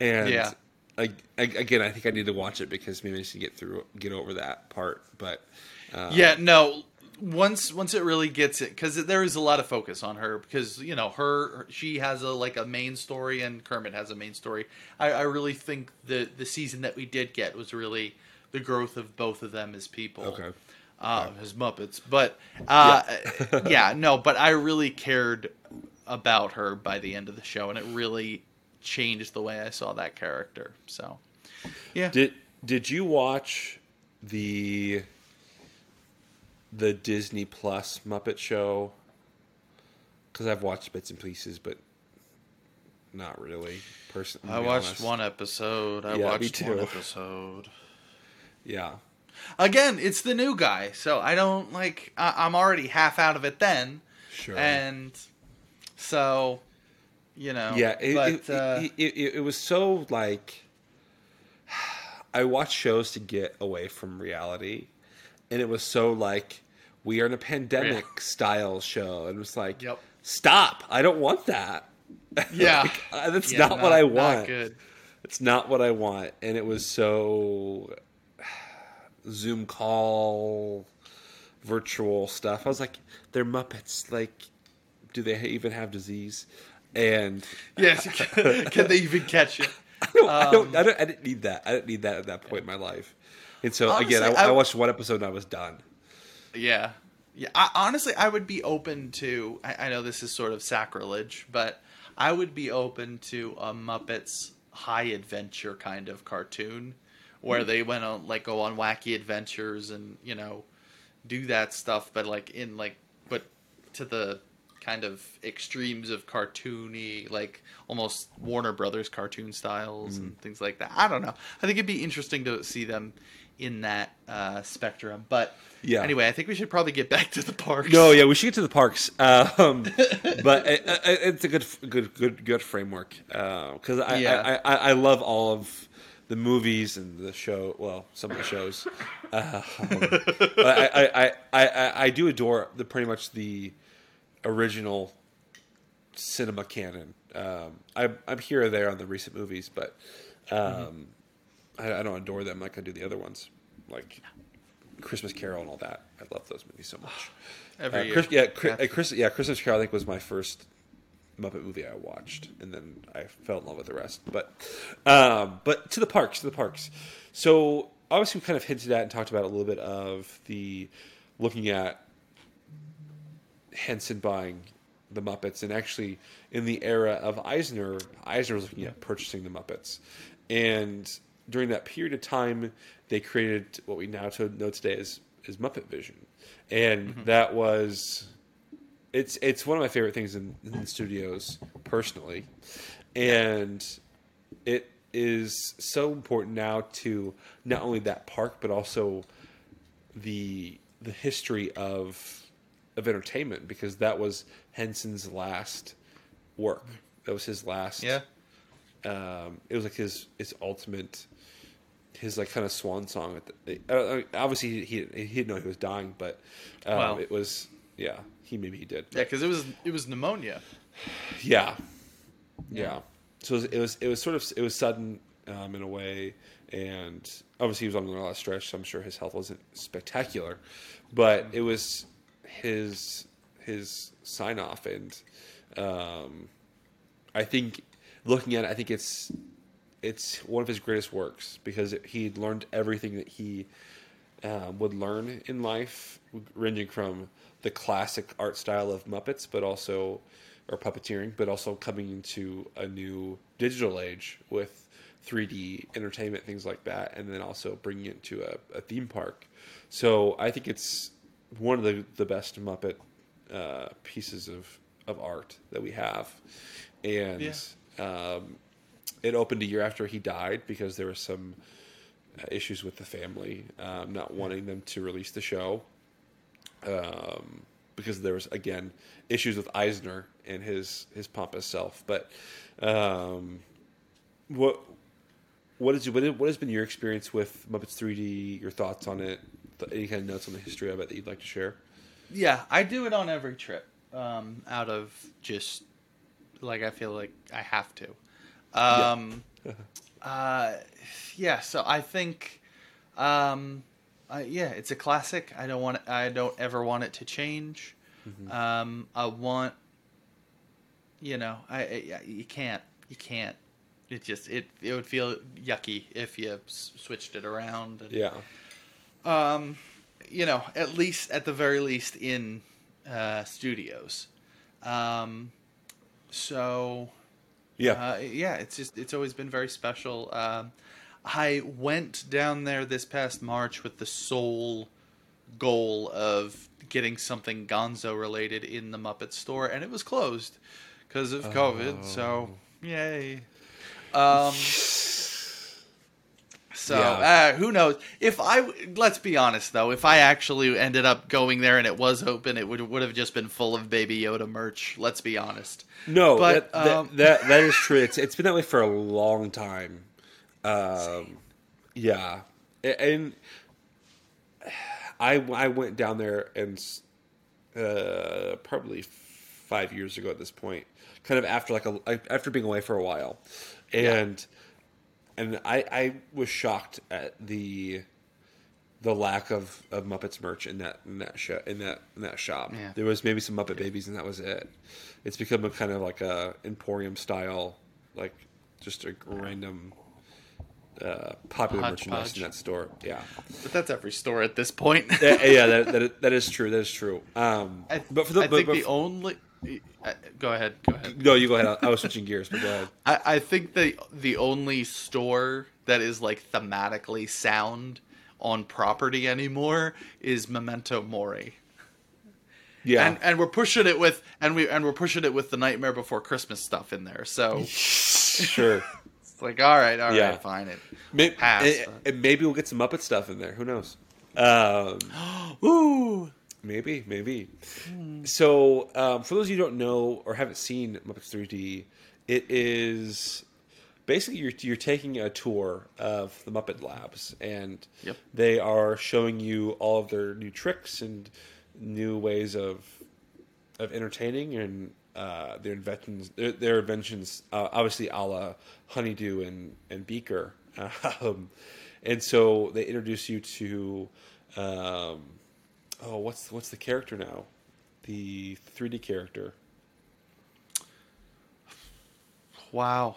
and yeah. I, I, again, I think I need to watch it because maybe I should get through, get over that part. But uh, yeah, no. Once once it really gets it, because there is a lot of focus on her, because you know her she has a like a main story and Kermit has a main story. I, I really think the the season that we did get was really the growth of both of them as people, okay, um, yeah. as Muppets. But uh, yeah. yeah, no, but I really cared about her by the end of the show, and it really changed the way I saw that character. So yeah, did did you watch the? The Disney Plus Muppet Show? Because I've watched bits and pieces, but not really. Personally, I watched honest. one episode. I yeah, watched one episode. Yeah. Again, it's the new guy, so I don't like. I- I'm already half out of it. Then sure, and so you know. Yeah, it but, it, uh, it, it, it, it was so like I watch shows to get away from reality. And it was so like, we are in a pandemic yeah. style show. And it was like, yep. stop. I don't want that. Yeah. like, uh, that's yeah, not, not what I want. Not good. It's not what I want. And it was so Zoom call, virtual stuff. I was like, they're Muppets. Like, do they even have disease? And yes, can they even catch it? I don't, um, I don't, I don't, I didn't need that. I didn't need that at that point yeah. in my life. And so, honestly, again, I, I, I watched one episode and I was done. Yeah. yeah. I, honestly, I would be open to, I, I know this is sort of sacrilege, but I would be open to a Muppets high adventure kind of cartoon where mm. they went on, like, go on wacky adventures and, you know, do that stuff, but, like, in, like, but to the kind of extremes of cartoony, like almost Warner Brothers cartoon styles mm. and things like that. I don't know. I think it'd be interesting to see them in that uh, spectrum. But yeah. anyway, I think we should probably get back to the parks. No, yeah, we should get to the parks. Um, but it, it, it's a good, good, good, good framework because uh, I, yeah. I, I, I love all of the movies and the show. Well, some of the shows. Uh, but I, I, I, I, I do adore the pretty much the original cinema canon. Um, I'm I'm here or there on the recent movies, but. Um, mm-hmm. I don't adore them like I do the other ones, like Christmas Carol and all that. I love those movies so much. Every uh, year. Chris, yeah, Chris, Chris, yeah, Christmas Carol, I think, was my first Muppet movie I watched, and then I fell in love with the rest. But um, but to the parks, to the parks. So obviously we kind of hinted at and talked about a little bit of the looking at Henson buying the Muppets, and actually in the era of Eisner, Eisner was looking at purchasing the Muppets. And during that period of time, they created what we now know today as, as Muppet Vision. And mm-hmm. that was... It's it's one of my favorite things in, in the studios, personally. And it is so important now to not only that park, but also the the history of of entertainment, because that was Henson's last work. That was his last... Yeah. Um, it was like his, his ultimate... his like kind of swan song. At the, uh, obviously, he, he he didn't know he was dying, but um, wow. it was yeah. He maybe he did. But, yeah, because it was it was pneumonia. Yeah, yeah. yeah. So it was, it was it was sort of it was sudden um, in a way, and obviously he was on a lot of stretch. So I'm sure his health wasn't spectacular, but it was his his sign off, and um, I think looking at it, I think it's. It's one of his greatest works because he learned everything that he um, would learn in life, ranging from the classic art style of Muppets, but also, or puppeteering, but also coming into a new digital age with three D entertainment, things like that, and then also bringing it to a, a theme park. So I think it's one of the, the best Muppet uh, pieces of, of art that we have. And, yeah. um, it opened a year after he died because there were some uh, issues with the family, um, not wanting them to release the show um, because there was, again, issues with Eisner and his, his pompous self. But um, what what is what, is, what has been your experience with Muppets three D? Your thoughts on it? Any kind of notes on the history of it that you'd like to share? Yeah, I do it on every trip um, out of just like I feel like I have to. Um, yeah. uh, yeah, so I think, um, uh, yeah, it's a classic. I don't want, I don't ever want it to change. Mm-hmm. Um, I want, you know, I, I you can't, you can't. It just it it would feel yucky if you s- switched it around. And, yeah. Um, you know, at least at the very least in uh, studios. Um, so. Yeah. Uh, yeah. It's just it's always been very special. Um, I went down there this past March with the sole goal of getting something Gonzo related in the Muppet store, and it was closed because of oh. COVID. So yay. Um, so, yeah. uh, who knows if I, let's be honest though, if I actually ended up going there and it was open, it would, would have just been full of Baby Yoda merch. Let's be honest. No, but, that, um, that, that, that is true. It's, it's been that way for a long time. Um, same. Yeah. And I, I went down there and, uh, probably five years ago at this point, kind of after like a, after being away for a while. And yeah. and I, I was shocked at the the lack of, of Muppets merch in that in that show, in that in that shop. Yeah. There was maybe some Muppet Babies and that was it. It's become a kind of like a Emporium style, like just a random uh, popular Hodge merchandise Hodge. in that store. Yeah, but that's every store at this point. yeah, yeah that, that that is true. That is true. Um, I, but for the, I but, think but the for, only. Go ahead. Go ahead. No, you go ahead. I was switching gears, but go ahead. I, I think the the only store that is like thematically sound on property anymore is Memento Mori. Yeah, and and we're pushing it with and we and we're pushing it with the Nightmare Before Christmas stuff in there. So sure, it's like all right, all yeah. right, fine. It maybe, pass, and, and maybe we'll get some Muppet stuff in there. Who knows? Um, Ooh. Maybe, maybe. Mm. So, um, for those of you who don't know or haven't seen Muppets three D, it is basically you're you're taking a tour of the Muppet Labs, and yep. they are showing you all of their new tricks and new ways of of entertaining and uh, their inventions. Their, their inventions, uh, obviously, a la Honeydew and and Beaker, um, and so they introduce you to. Um, Oh, what's what's the character now? The three D character. Wow,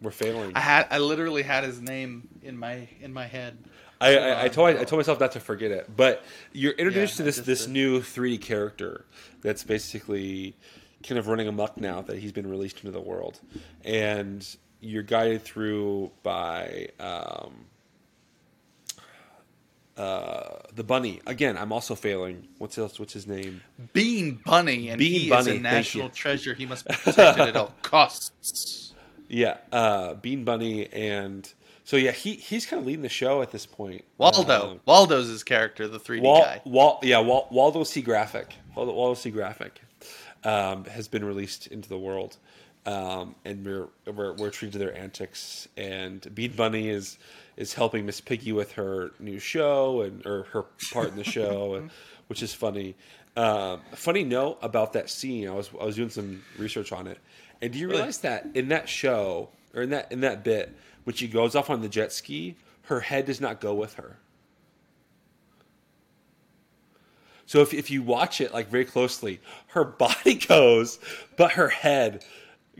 we're failing. I had I literally had his name in my in my head. I I, I told I, I told myself not to forget it, but you're introduced yeah, to this this did. new three D character that's basically kind of running amok now that he's been released into the world, and you're guided through by. Um, Uh, the bunny again. I'm also failing. What's else? What's his name? Bean Bunny, and Bean he Bunny. is a national treasure. He must be protected at all costs. Yeah, uh, Bean Bunny, and so yeah, he he's kind of leading the show at this point. Waldo, um, Waldo's his character, the three D Wal- guy. Wal- yeah, Wal- Waldo C. Graphic, Waldo, Waldo C. Graphic, um, has been released into the world, um, and we're we're we're treated to their antics. And Bean Bunny is. is helping Miss Piggy with her new show and or her part in the show, and, which is funny. Um, funny note about that scene, I was I was doing some research on it, and do you realize that in that show or in that in that bit when she goes off on the jet ski, her head does not go with her. So if if you watch it like very closely, her body goes, but her head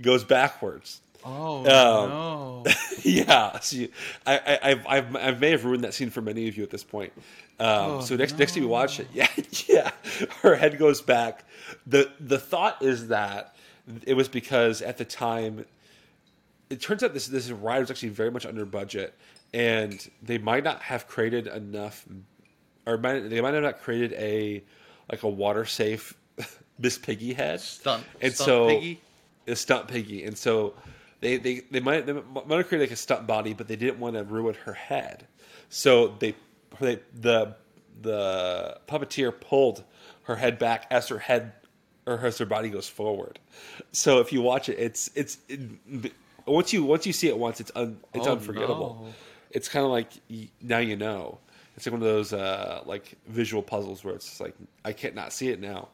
goes backwards. Oh um, no! Yeah, see, I, I, I've, I've, I may have ruined that scene for many of you at this point. Um, oh, so next, no. next time you watch it, yeah, yeah, her head goes back. the The thought is that it was because at the time, it turns out this this ride was actually very much under budget, and they might not have created enough, or might, they might have not created a like a water safe Miss Piggy head stunt, and stunt so piggy? a stunt piggy, and so. They they they might they might have created like a stunt body, but they didn't want to ruin her head, so they, they the the puppeteer pulled her head back as her head or as her body goes forward. So if you watch it, it's it's it, once you once you see it once, it's un, it's oh, unforgettable. No. It's kind of like now you know. It's like one of those uh, like visual puzzles where it's just like I can't not see it now.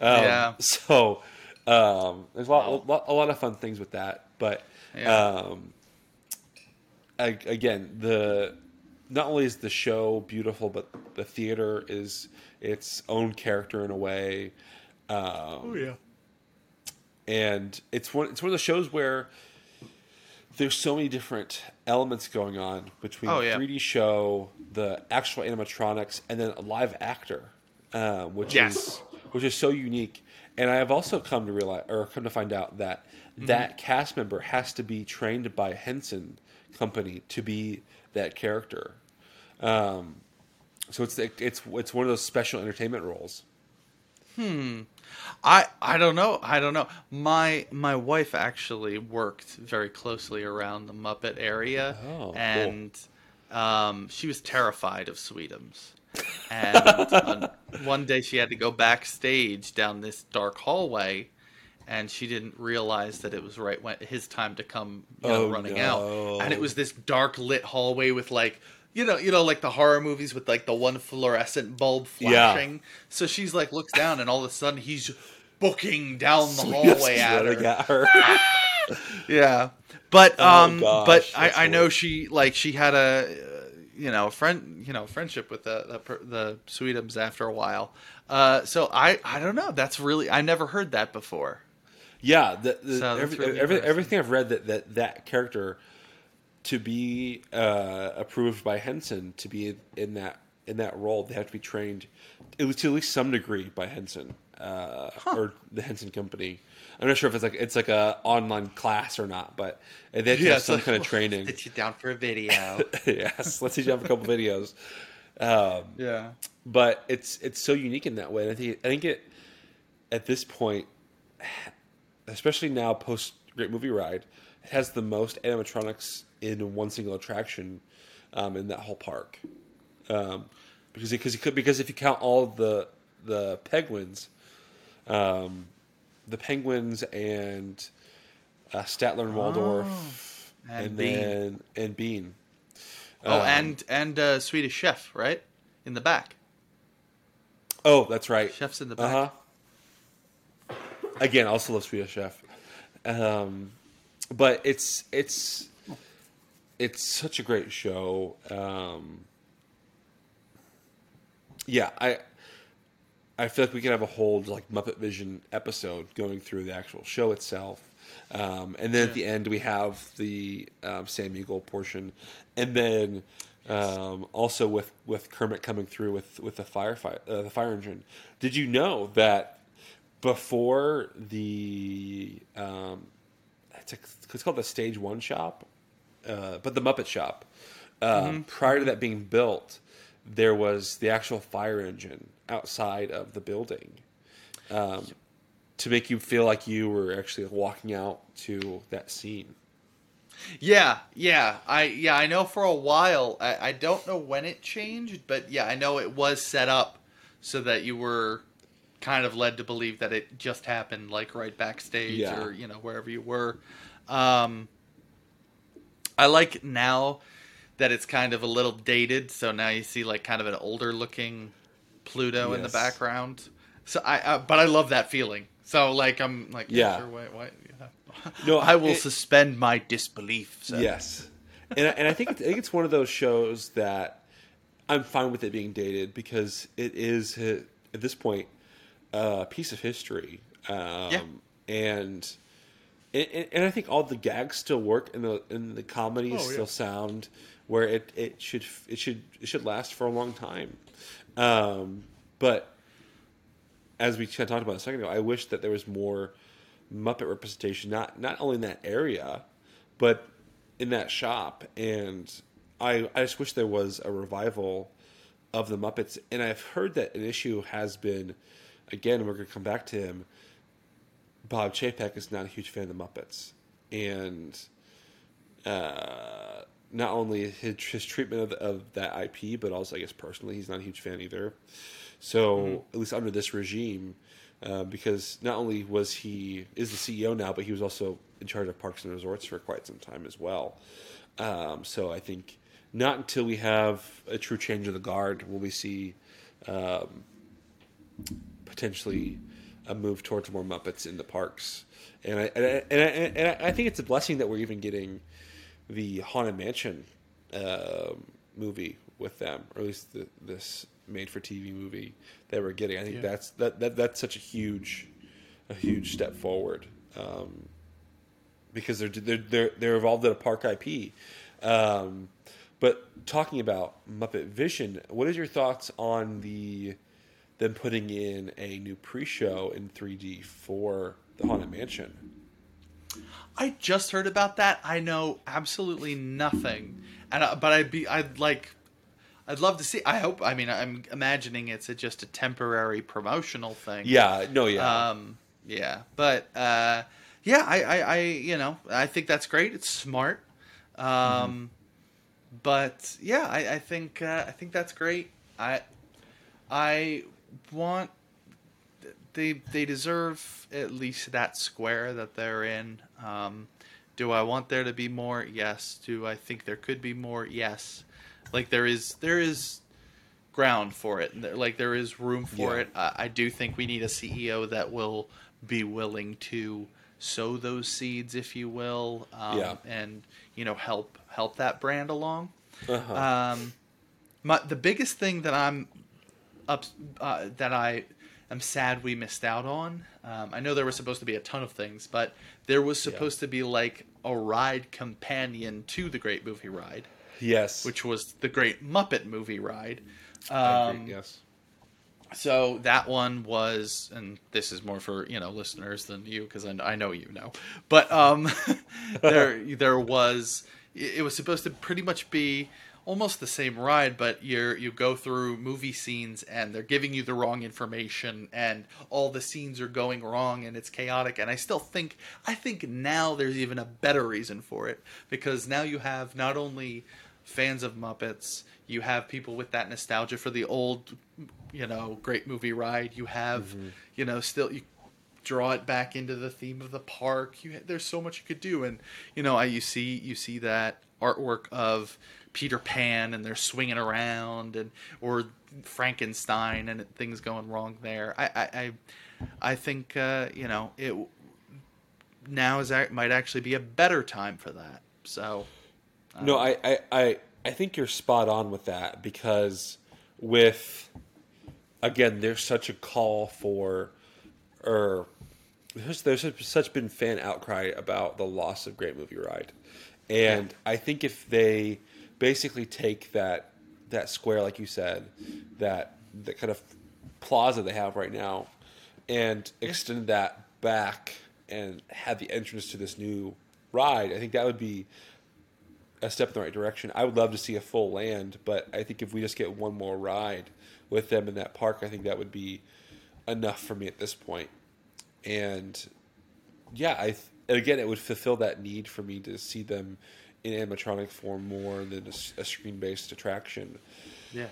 Um, yeah. So um, there's a lot, a lot a lot of fun things with that. But yeah. um, I, again, the not only is the show beautiful, but the theater is its own character in a way. Um, oh yeah, and it's one it's one of the shows where there's so many different elements going on between oh, yeah. the three D show, the actual animatronics, and then a live actor, uh, which yes. is which is so unique. And I have also come to realize, or come to find out, that mm-hmm. that cast member has to be trained by Henson Company to be that character. Um, so it's it's it's one of those special entertainment roles. Hmm. I I don't know. I don't know. My my wife actually worked very closely around the Muppet area, oh, and cool. um, she was terrified of Sweetums. And on, one day she had to go backstage down this dark hallway, and she didn't realize that it was right when his time to come you know, oh, running no. out. And it was this dark lit hallway with like. You know, you know, like the horror movies with like the one fluorescent bulb flashing. Yeah. So she's like looks down, and all of a sudden he's booking down the hallway at her. At her. yeah, but um, oh gosh, but I, I know she like she had a uh, you know friend you know friendship with the the, the Sweetums after a while. Uh, so I, I don't know. That's really I never heard that before. Yeah, the, the, so every, really every, everything I've read that that, that character. To be uh, approved by Henson to be in, in that in that role, they have to be trained. It was to at least some degree by Henson uh, huh. or the Henson Company. I'm not sure if it's like it's like a online class or not, but they have to yeah, have some like, kind of training. Let's sit you down for a video. yes, let's sit you down for a couple videos. Um, yeah, but it's it's so unique in that way. And I think I think it at this point, especially now post Great Movie Ride, it has the most animatronics in one single attraction um, in that whole park. Um, because it, cause it could, because if you count all the the penguins, um, the penguins and uh, Statler and Waldorf oh, and, and Bean. Then and Bean. Um, oh, and and uh, Swedish Chef, right? In the back. Oh, that's right. Chef's in the back. Uh-huh. Again, also love Swedish Chef. Um, but it's it's It's such a great show. Um, yeah, I I feel like we could have a whole like Muppet Vision episode going through the actual show itself, um, and then yeah. at the end we have the um, Sam Eagle portion, and then um, also with, with Kermit coming through with with the fire fi- uh, the fire engine. Did you know that before the um, it's, a, it's called the Stage One Shop? Uh, but the Muppet Shop, uh, mm-hmm. prior to that being built, there was the actual fire engine outside of the building um, to make you feel like you were actually walking out to that scene. Yeah, yeah, I yeah I know for a while. I, I don't know when it changed, but yeah, I know it was set up so that you were kind of led to believe that it just happened, like right backstage yeah. or you know wherever you were. Um, I like now that it's kind of a little dated, so now you see like kind of an older looking Pluto yes. in the background. So I, I, but I love that feeling. So like I'm like yeah, yeah. Sure, wait, wait, yeah. No, I will it, suspend my disbelief. So. Yes, and and I think I think it's one of those shows that I'm fine with it being dated because it is at this point a piece of history. Um, yeah, and. And, and I think all the gags still work, and the and the comedies oh, yeah. still sound where it, it should it should it should last for a long time. Um, but as we kind of talked about a second ago, I wish that there was more Muppet representation, not not only in that area, but in that shop. And I I just wish there was a revival of the Muppets. And I've heard that an issue has been, again, we're going to come back to him. Bob Chapek is not a huge fan of the Muppets, and uh, not only his, his treatment of, the, of that I P, but also I guess personally he's not a huge fan either. So mm-hmm. at least under this regime, uh, because not only was he is the C E O now, but he was also in charge of Parks and Resorts for quite some time as well. Um, so I think not until we have a true change of the guard will we see um, potentially. A move towards more Muppets in the parks, and I and I, and I and I think it's a blessing that we're even getting the Haunted Mansion uh, movie with them, or at least the, this made-for-T V movie they were getting. I think yeah. that's that, that that's such a huge, a huge step forward um, because they're they're they're they're involved in a park I P. Um, but talking about Muppet Vision, what is your thoughts on the them putting in a new pre-show in three D for the Haunted Mansion? I just heard about that. I know absolutely nothing, and I, but I'd be I'd like I'd love to see. I hope. I mean, I'm imagining it's a, just a temporary promotional thing. Yeah. No. Yeah. Um, yeah. But uh, yeah, I, I, I you know I think that's great. It's smart. Um, mm-hmm. But yeah, I, I think uh, I think that's great. I I want. They they deserve at least that square that they're in. Um, do I want there to be more? Yes. Do I think there could be more? Yes. Like there is there is ground for it. There, like there is room for yeah. it. I, I do think we need a C E O that will be willing to sow those seeds, if you will, um, yeah. and you know help help that brand along. Uh-huh. Um, my the biggest thing that I'm up uh, that I. I'm sad we missed out on. Um, I know there was supposed to be a ton of things, but there was supposed yeah. to be like a ride companion to the Great Movie Ride. Yes. Which was the Great Muppet Movie Ride. Um, I agree, yes. So that one was, and this is more for, you know, listeners than you, because I, I know you know. But um, there there was, it was supposed to pretty much be almost the same ride, but you're you go through movie scenes and they're giving you the wrong information and all the scenes are going wrong and it's chaotic. And I still think I think now there's even a better reason for it, because now you have not only fans of Muppets, you have people with that nostalgia for the old, you know, Great Movie Ride. You have, mm-hmm. you know, still you draw it back into the theme of the park. You there's so much you could do, and you know, I you see you see that artwork of Peter Pan and they're swinging around, and or Frankenstein and things going wrong there. I I, I, I think uh, you know it now is might actually be a better time for that. So um. no, I, I, I, I think you're spot on with that, because with again there's such a call for or there's, there's such been fan outcry about the loss of Great Movie Ride, and yeah. I think if they basically take that that square, like you said, that that kind of plaza they have right now, and extend that back and have the entrance to this new ride, I think that would be a step in the right direction. I would love to see a full land, but I think if we just get one more ride with them in that park, I think that would be enough for me at this point. And yeah, I and again, it would fulfill that need for me to see them in animatronic form more than a, a screen-based attraction. Yeah.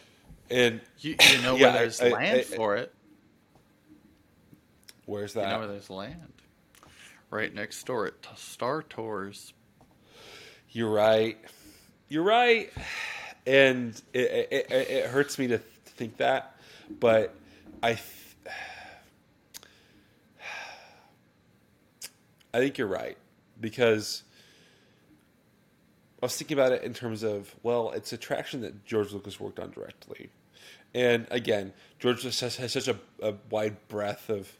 And you, you know yeah, where there's I, I, land I, I, for it. Where's that? You know where there's land. Right next door at Star Tours. You're right. You're right. And it, it, it hurts me to think that, but I th- I think you're right, because I was thinking about it in terms of, well, it's an attraction that George Lucas worked on directly. And again, George Lucas has such a, a wide breadth of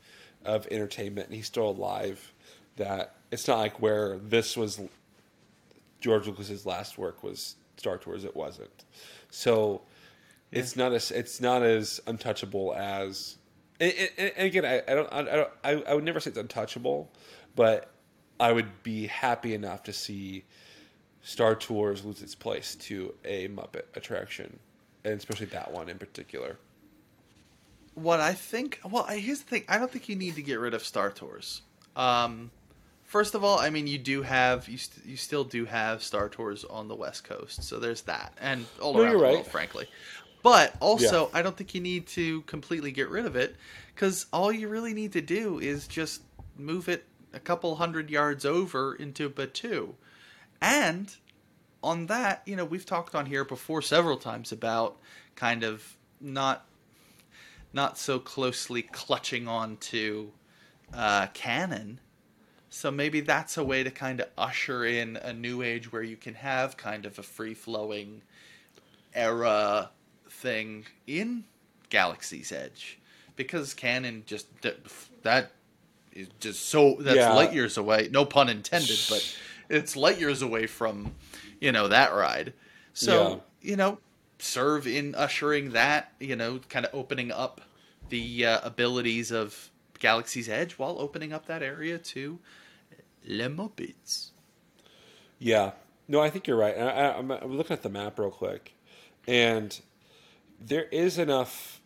of entertainment, and he's still alive, that it's not like where this was George Lucas's last work was Star Tours. It wasn't. So yeah. it's not as it's not as untouchable as. And, and, and again, I, I don't, I don't, I, I would never say it's untouchable, but I would be happy enough to see Star Tours lose its place to a Muppet attraction, and especially that one in particular. What I think... Well, here's the thing. I don't think you need to get rid of Star Tours. Um, first of all, I mean, you do have... You, st- you still do have Star Tours on the West Coast, so there's that. And all no, around the right. world, frankly. But also, yeah. I don't think you need to completely get rid of it, because all you really need to do is just move it a couple hundred yards over into Batuu. And on that, you know, we've talked on here before several times about kind of not not so closely clutching on to uh, canon So maybe that's a way to kind of usher in a new age where you can have kind of a free-flowing era thing in Galaxy's Edge. Because canon just, that is just so, that's yeah. light years away. No pun intended, but it's light years away from, you know, that ride. So, yeah. you know, serve in ushering that, you know, kind of opening up the uh, abilities of Galaxy's Edge while opening up that area to Les Muppets. Yeah. No, I think you're right. I, I, I'm looking at the map real quick. And there is enough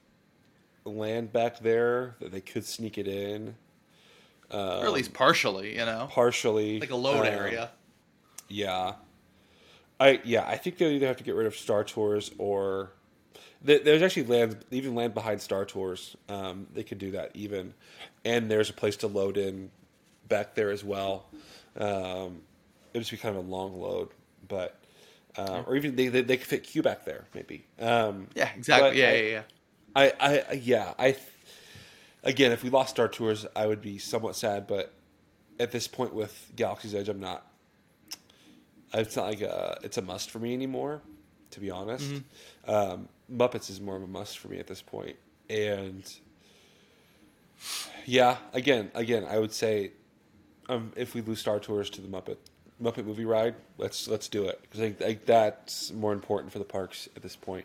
land back there that they could sneak it in. Um, or at least partially, you know? Partially. Like a load um, area. Yeah. I Yeah, I think they'll either have to get rid of Star Tours or... There's actually land, even land behind Star Tours. Um, they could do that even. And there's a place to load in back there as well. Um, it would just be kind of a long load. but uh, Or even they, they they could fit Q back there, maybe. Um, yeah, exactly. Yeah, I, yeah, yeah. I, I, I, yeah, I... Again, if we lost Star Tours, I would be somewhat sad. But at this point with Galaxy's Edge, I'm not... It's not like a, it's a must for me anymore, to be honest. Mm-hmm. Um, Muppets is more of a must for me at this point. And yeah, again, again, I would say um, if we lose Star Tours to the Muppet Muppet Movie Ride, let's let's do it. Because I think that's more important for the parks at this point.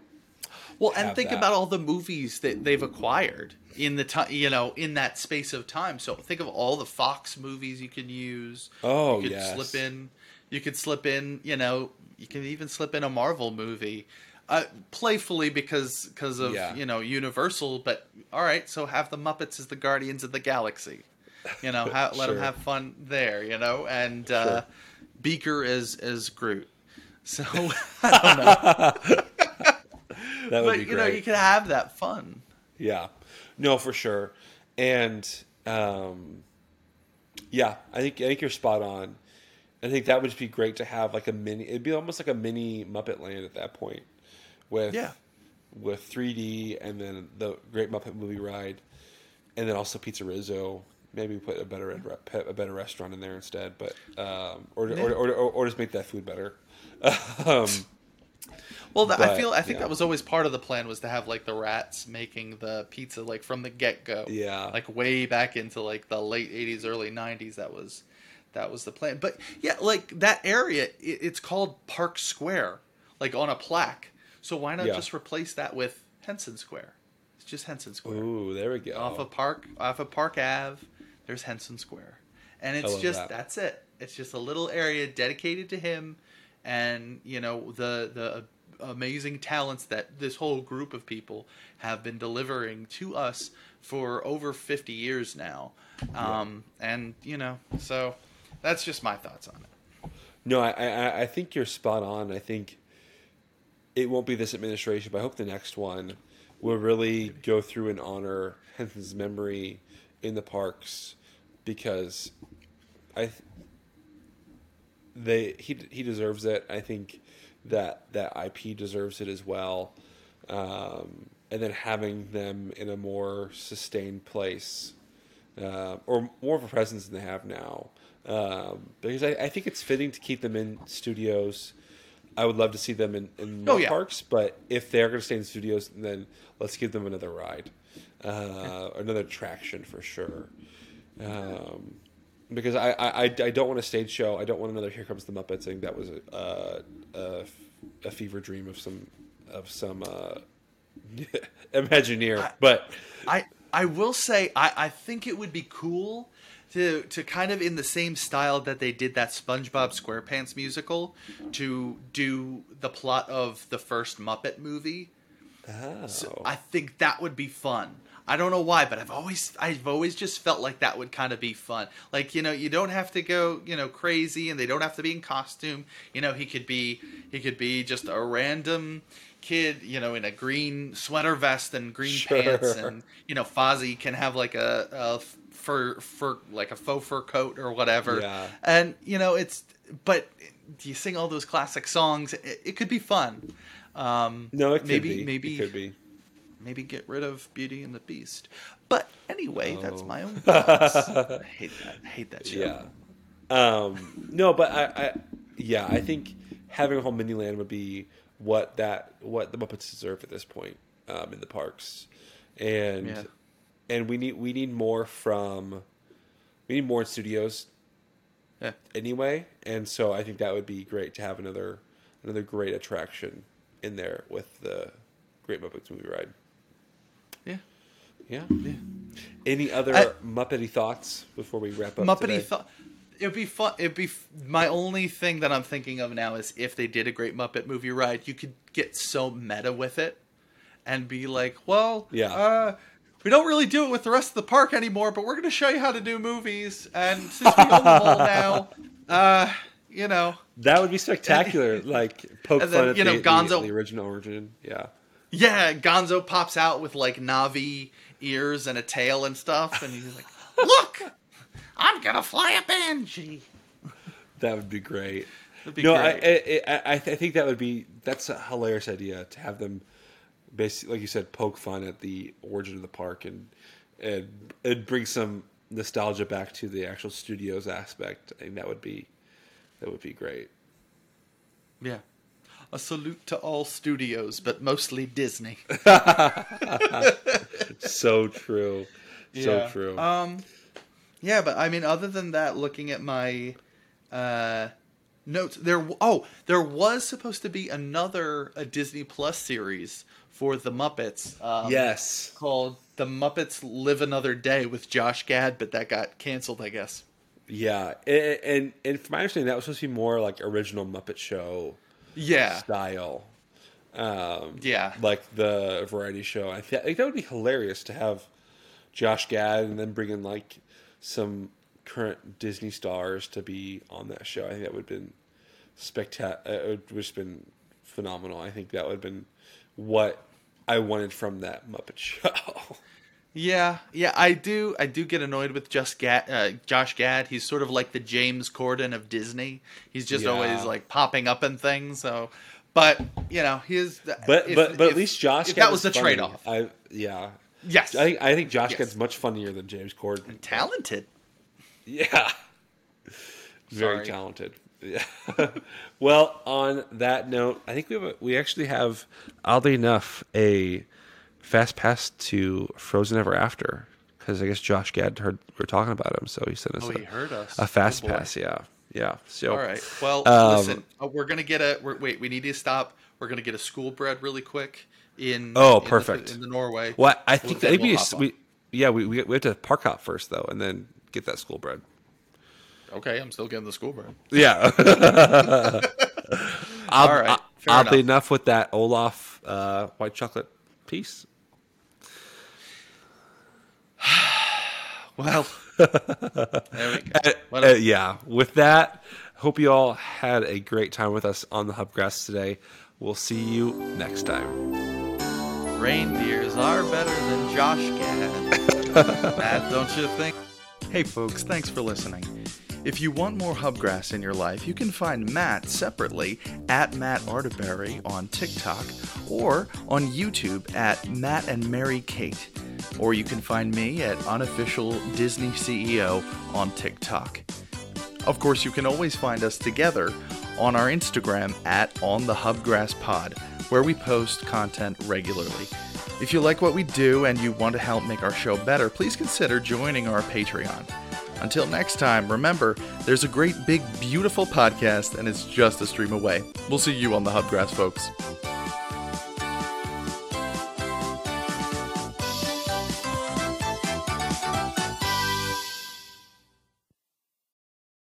Well, and think that. about all the movies that they've acquired in the time, you know, in that space of time. So think of all the Fox movies you can use. Oh, you could yes. slip in, you could slip in, you know, you can even slip in a Marvel movie. Uh, playfully because cause of, yeah. you know, Universal, but all right, so have the Muppets as the Guardians of the Galaxy. You know, ha- let sure. them have fun there, you know, and uh, sure. Beaker as, as Groot. So, I don't know. that would but, be great. You know, you can have that fun. Yeah. No, for sure. And, um, yeah, I think I think you're spot on. I think that would just be great to have like a mini, it'd be almost like a mini Muppet Land at that point. With yeah. with three D and then the Great Muppet Movie Ride, and then also Pizza Rizzo. Maybe we put a better yeah. a better restaurant in there instead, but um, or, yeah. or, or, or or just make that food better. um, well, the, but, I feel I think yeah. that was always part of the plan was to have like the rats making the pizza like from the get go. Yeah, like way back into like the late eighties, early nineties. That was that was the plan. But yeah, like that area, it, it's called Park Square, like on a plaque. So why not yeah. just replace that with Henson Square? It's just Henson Square. Ooh, there we go. Off of Park, off of Park Ave, there's Henson Square, and it's just that. that's it. It's just a little area dedicated to him, and you know the the amazing talents that this whole group of people have been delivering to us for over fifty years now. Um, yeah. And you know, so that's just my thoughts on it. No, I I, I think you're spot on. I think. It won't be this administration, but I hope the next one will really go through and honor Henson's memory in the parks, because I th- they he he deserves it. I think that that I P deserves it as well, um, and then having them in a more sustained place uh, or more of a presence than they have now, um, because I, I think it's fitting to keep them in studios. I would love to see them in, in more oh, yeah. parks, but if they're going to stay in studios, then let's give them another ride, uh, another attraction for sure. Um, because I, I, I don't want a stage show. I don't want another Here Comes the Muppets thing. That was a, a, a fever dream of some of some uh, Imagineer. I, but I, I will say I, I think it would be cool. To to kind of in the same style that they did that SpongeBob SquarePants musical, to do the plot of the first Muppet movie. Oh. So I think that would be fun. I don't know why, but I've always I've always just felt like that would kind of be fun. Like, you know, you don't have to go, you know, crazy, and they don't have to be in costume. You know, he could be he could be just a random kid, you know, in a green sweater vest and green sure. pants, and you know, Fozzie can have like a, a fur fur like a faux fur coat or whatever. Yeah. And you know, it's but you sing all those classic songs. It, it could be fun. Um, no, it could maybe be. maybe it could be. Maybe get rid of Beauty and the Beast. But anyway, oh. that's my own thoughts. I hate that. I hate that show. Yeah. Um, no, but I, I, yeah, I think having a whole Miniland would be what that what the Muppets deserve at this point um, in the parks, and yeah. and we need we need more from we need more in studios. Yeah. Anyway, and so I think that would be great to have another another great attraction in there with the Great Muppet Movie Ride. Yeah. Yeah. Yeah. Any other I, Muppety thoughts before we wrap up? Muppety thoughts. It'd be fun. It'd be f- my only thing that I'm thinking of now is if they did a Great Muppet Movie Ride, you could get so meta with it and be like, well, yeah. uh, we don't really do it with the rest of the park anymore, but we're going to show you how to do movies. And since we own them all now, uh, you know, that would be spectacular. And, like poke and fun then, at you the, know, Gonzo, the, the original origin. Yeah. Yeah. Gonzo pops out with like Na'vi ears and a tail and stuff. And he's like, look, I'm going to fly a banshee. That would be great. Be no, great. I, I I think that would be, that's a hilarious idea to have them basically, like you said, poke fun at the origin of the park and, and, and bring some nostalgia back to the actual studios aspect. I think that would be, that would be great. Yeah. A salute to all studios, but mostly Disney. So true. So yeah. true. Um, Yeah, but I mean, other than that, looking at my uh, notes, there oh, there was supposed to be another a Disney Plus series for the Muppets. Um, yes, called The Muppets Live Another Day with Josh Gad, but that got canceled, I guess. Yeah, and and, and from my understanding, that was supposed to be more like original Muppet Show, yeah, style. Um, yeah, like the variety show. I think that would be hilarious to have Josh Gad and then bring in like some current Disney stars to be on that show. I think that would have been spectacular. It would have just been phenomenal. I think that would have been what I wanted from that Muppet show. Yeah, yeah, I do. I do get annoyed with just Gad, uh, Josh Gad. He's sort of like the James Corden of Disney. He's just yeah. always like popping up in things. So, but you know, he is. But if, but but if, at least Josh. If Gad that was the trade off. I yeah. Yes, I think I think Josh yes. gets much funnier than James Corden. And talented, yeah, very Sorry. talented. Yeah. Well, on that note, I think we have a, we actually have, oddly enough, a fast pass to Frozen Ever After because I guess Josh Gad heard we were talking about him, so he sent us. Oh, a, he heard us. A fast oh, pass, yeah, yeah. So all right, well, um, listen, oh, we're gonna get a we're, wait. We need to stop. We're gonna get a school bread really quick. In, oh, in perfect! The, in the Norway. Well, I think we'll, that'd we'll be a, we. Yeah, we, we we have to park hop first though, and then get that school bread. Okay, I'm still getting the school bread. Yeah. All right. Fair oddly enough. enough, with that Olaf uh, white chocolate piece. Well, there we go. Uh, uh, yeah. With that, hope you all had a great time with us on the Hubgrass today. We'll see you next time. Reindeers are better than Josh Gad. Matt, don't you think? Hey folks, thanks for listening. If you want more Hubgrass in your life, you can find Matt separately at Matt Arterberry on TikTok or on YouTube at Matt and Mary Kate. Or you can find me at Unofficial Disney C E O on TikTok. Of course, you can always find us together on our Instagram at On The Hubgrass Pod, where we post content regularly. If you like what we do and you want to help make our show better, please consider joining our Patreon. Until next time, remember, there's a great, big, beautiful podcast, and it's just a stream away. We'll see you on the Hubgrass, folks.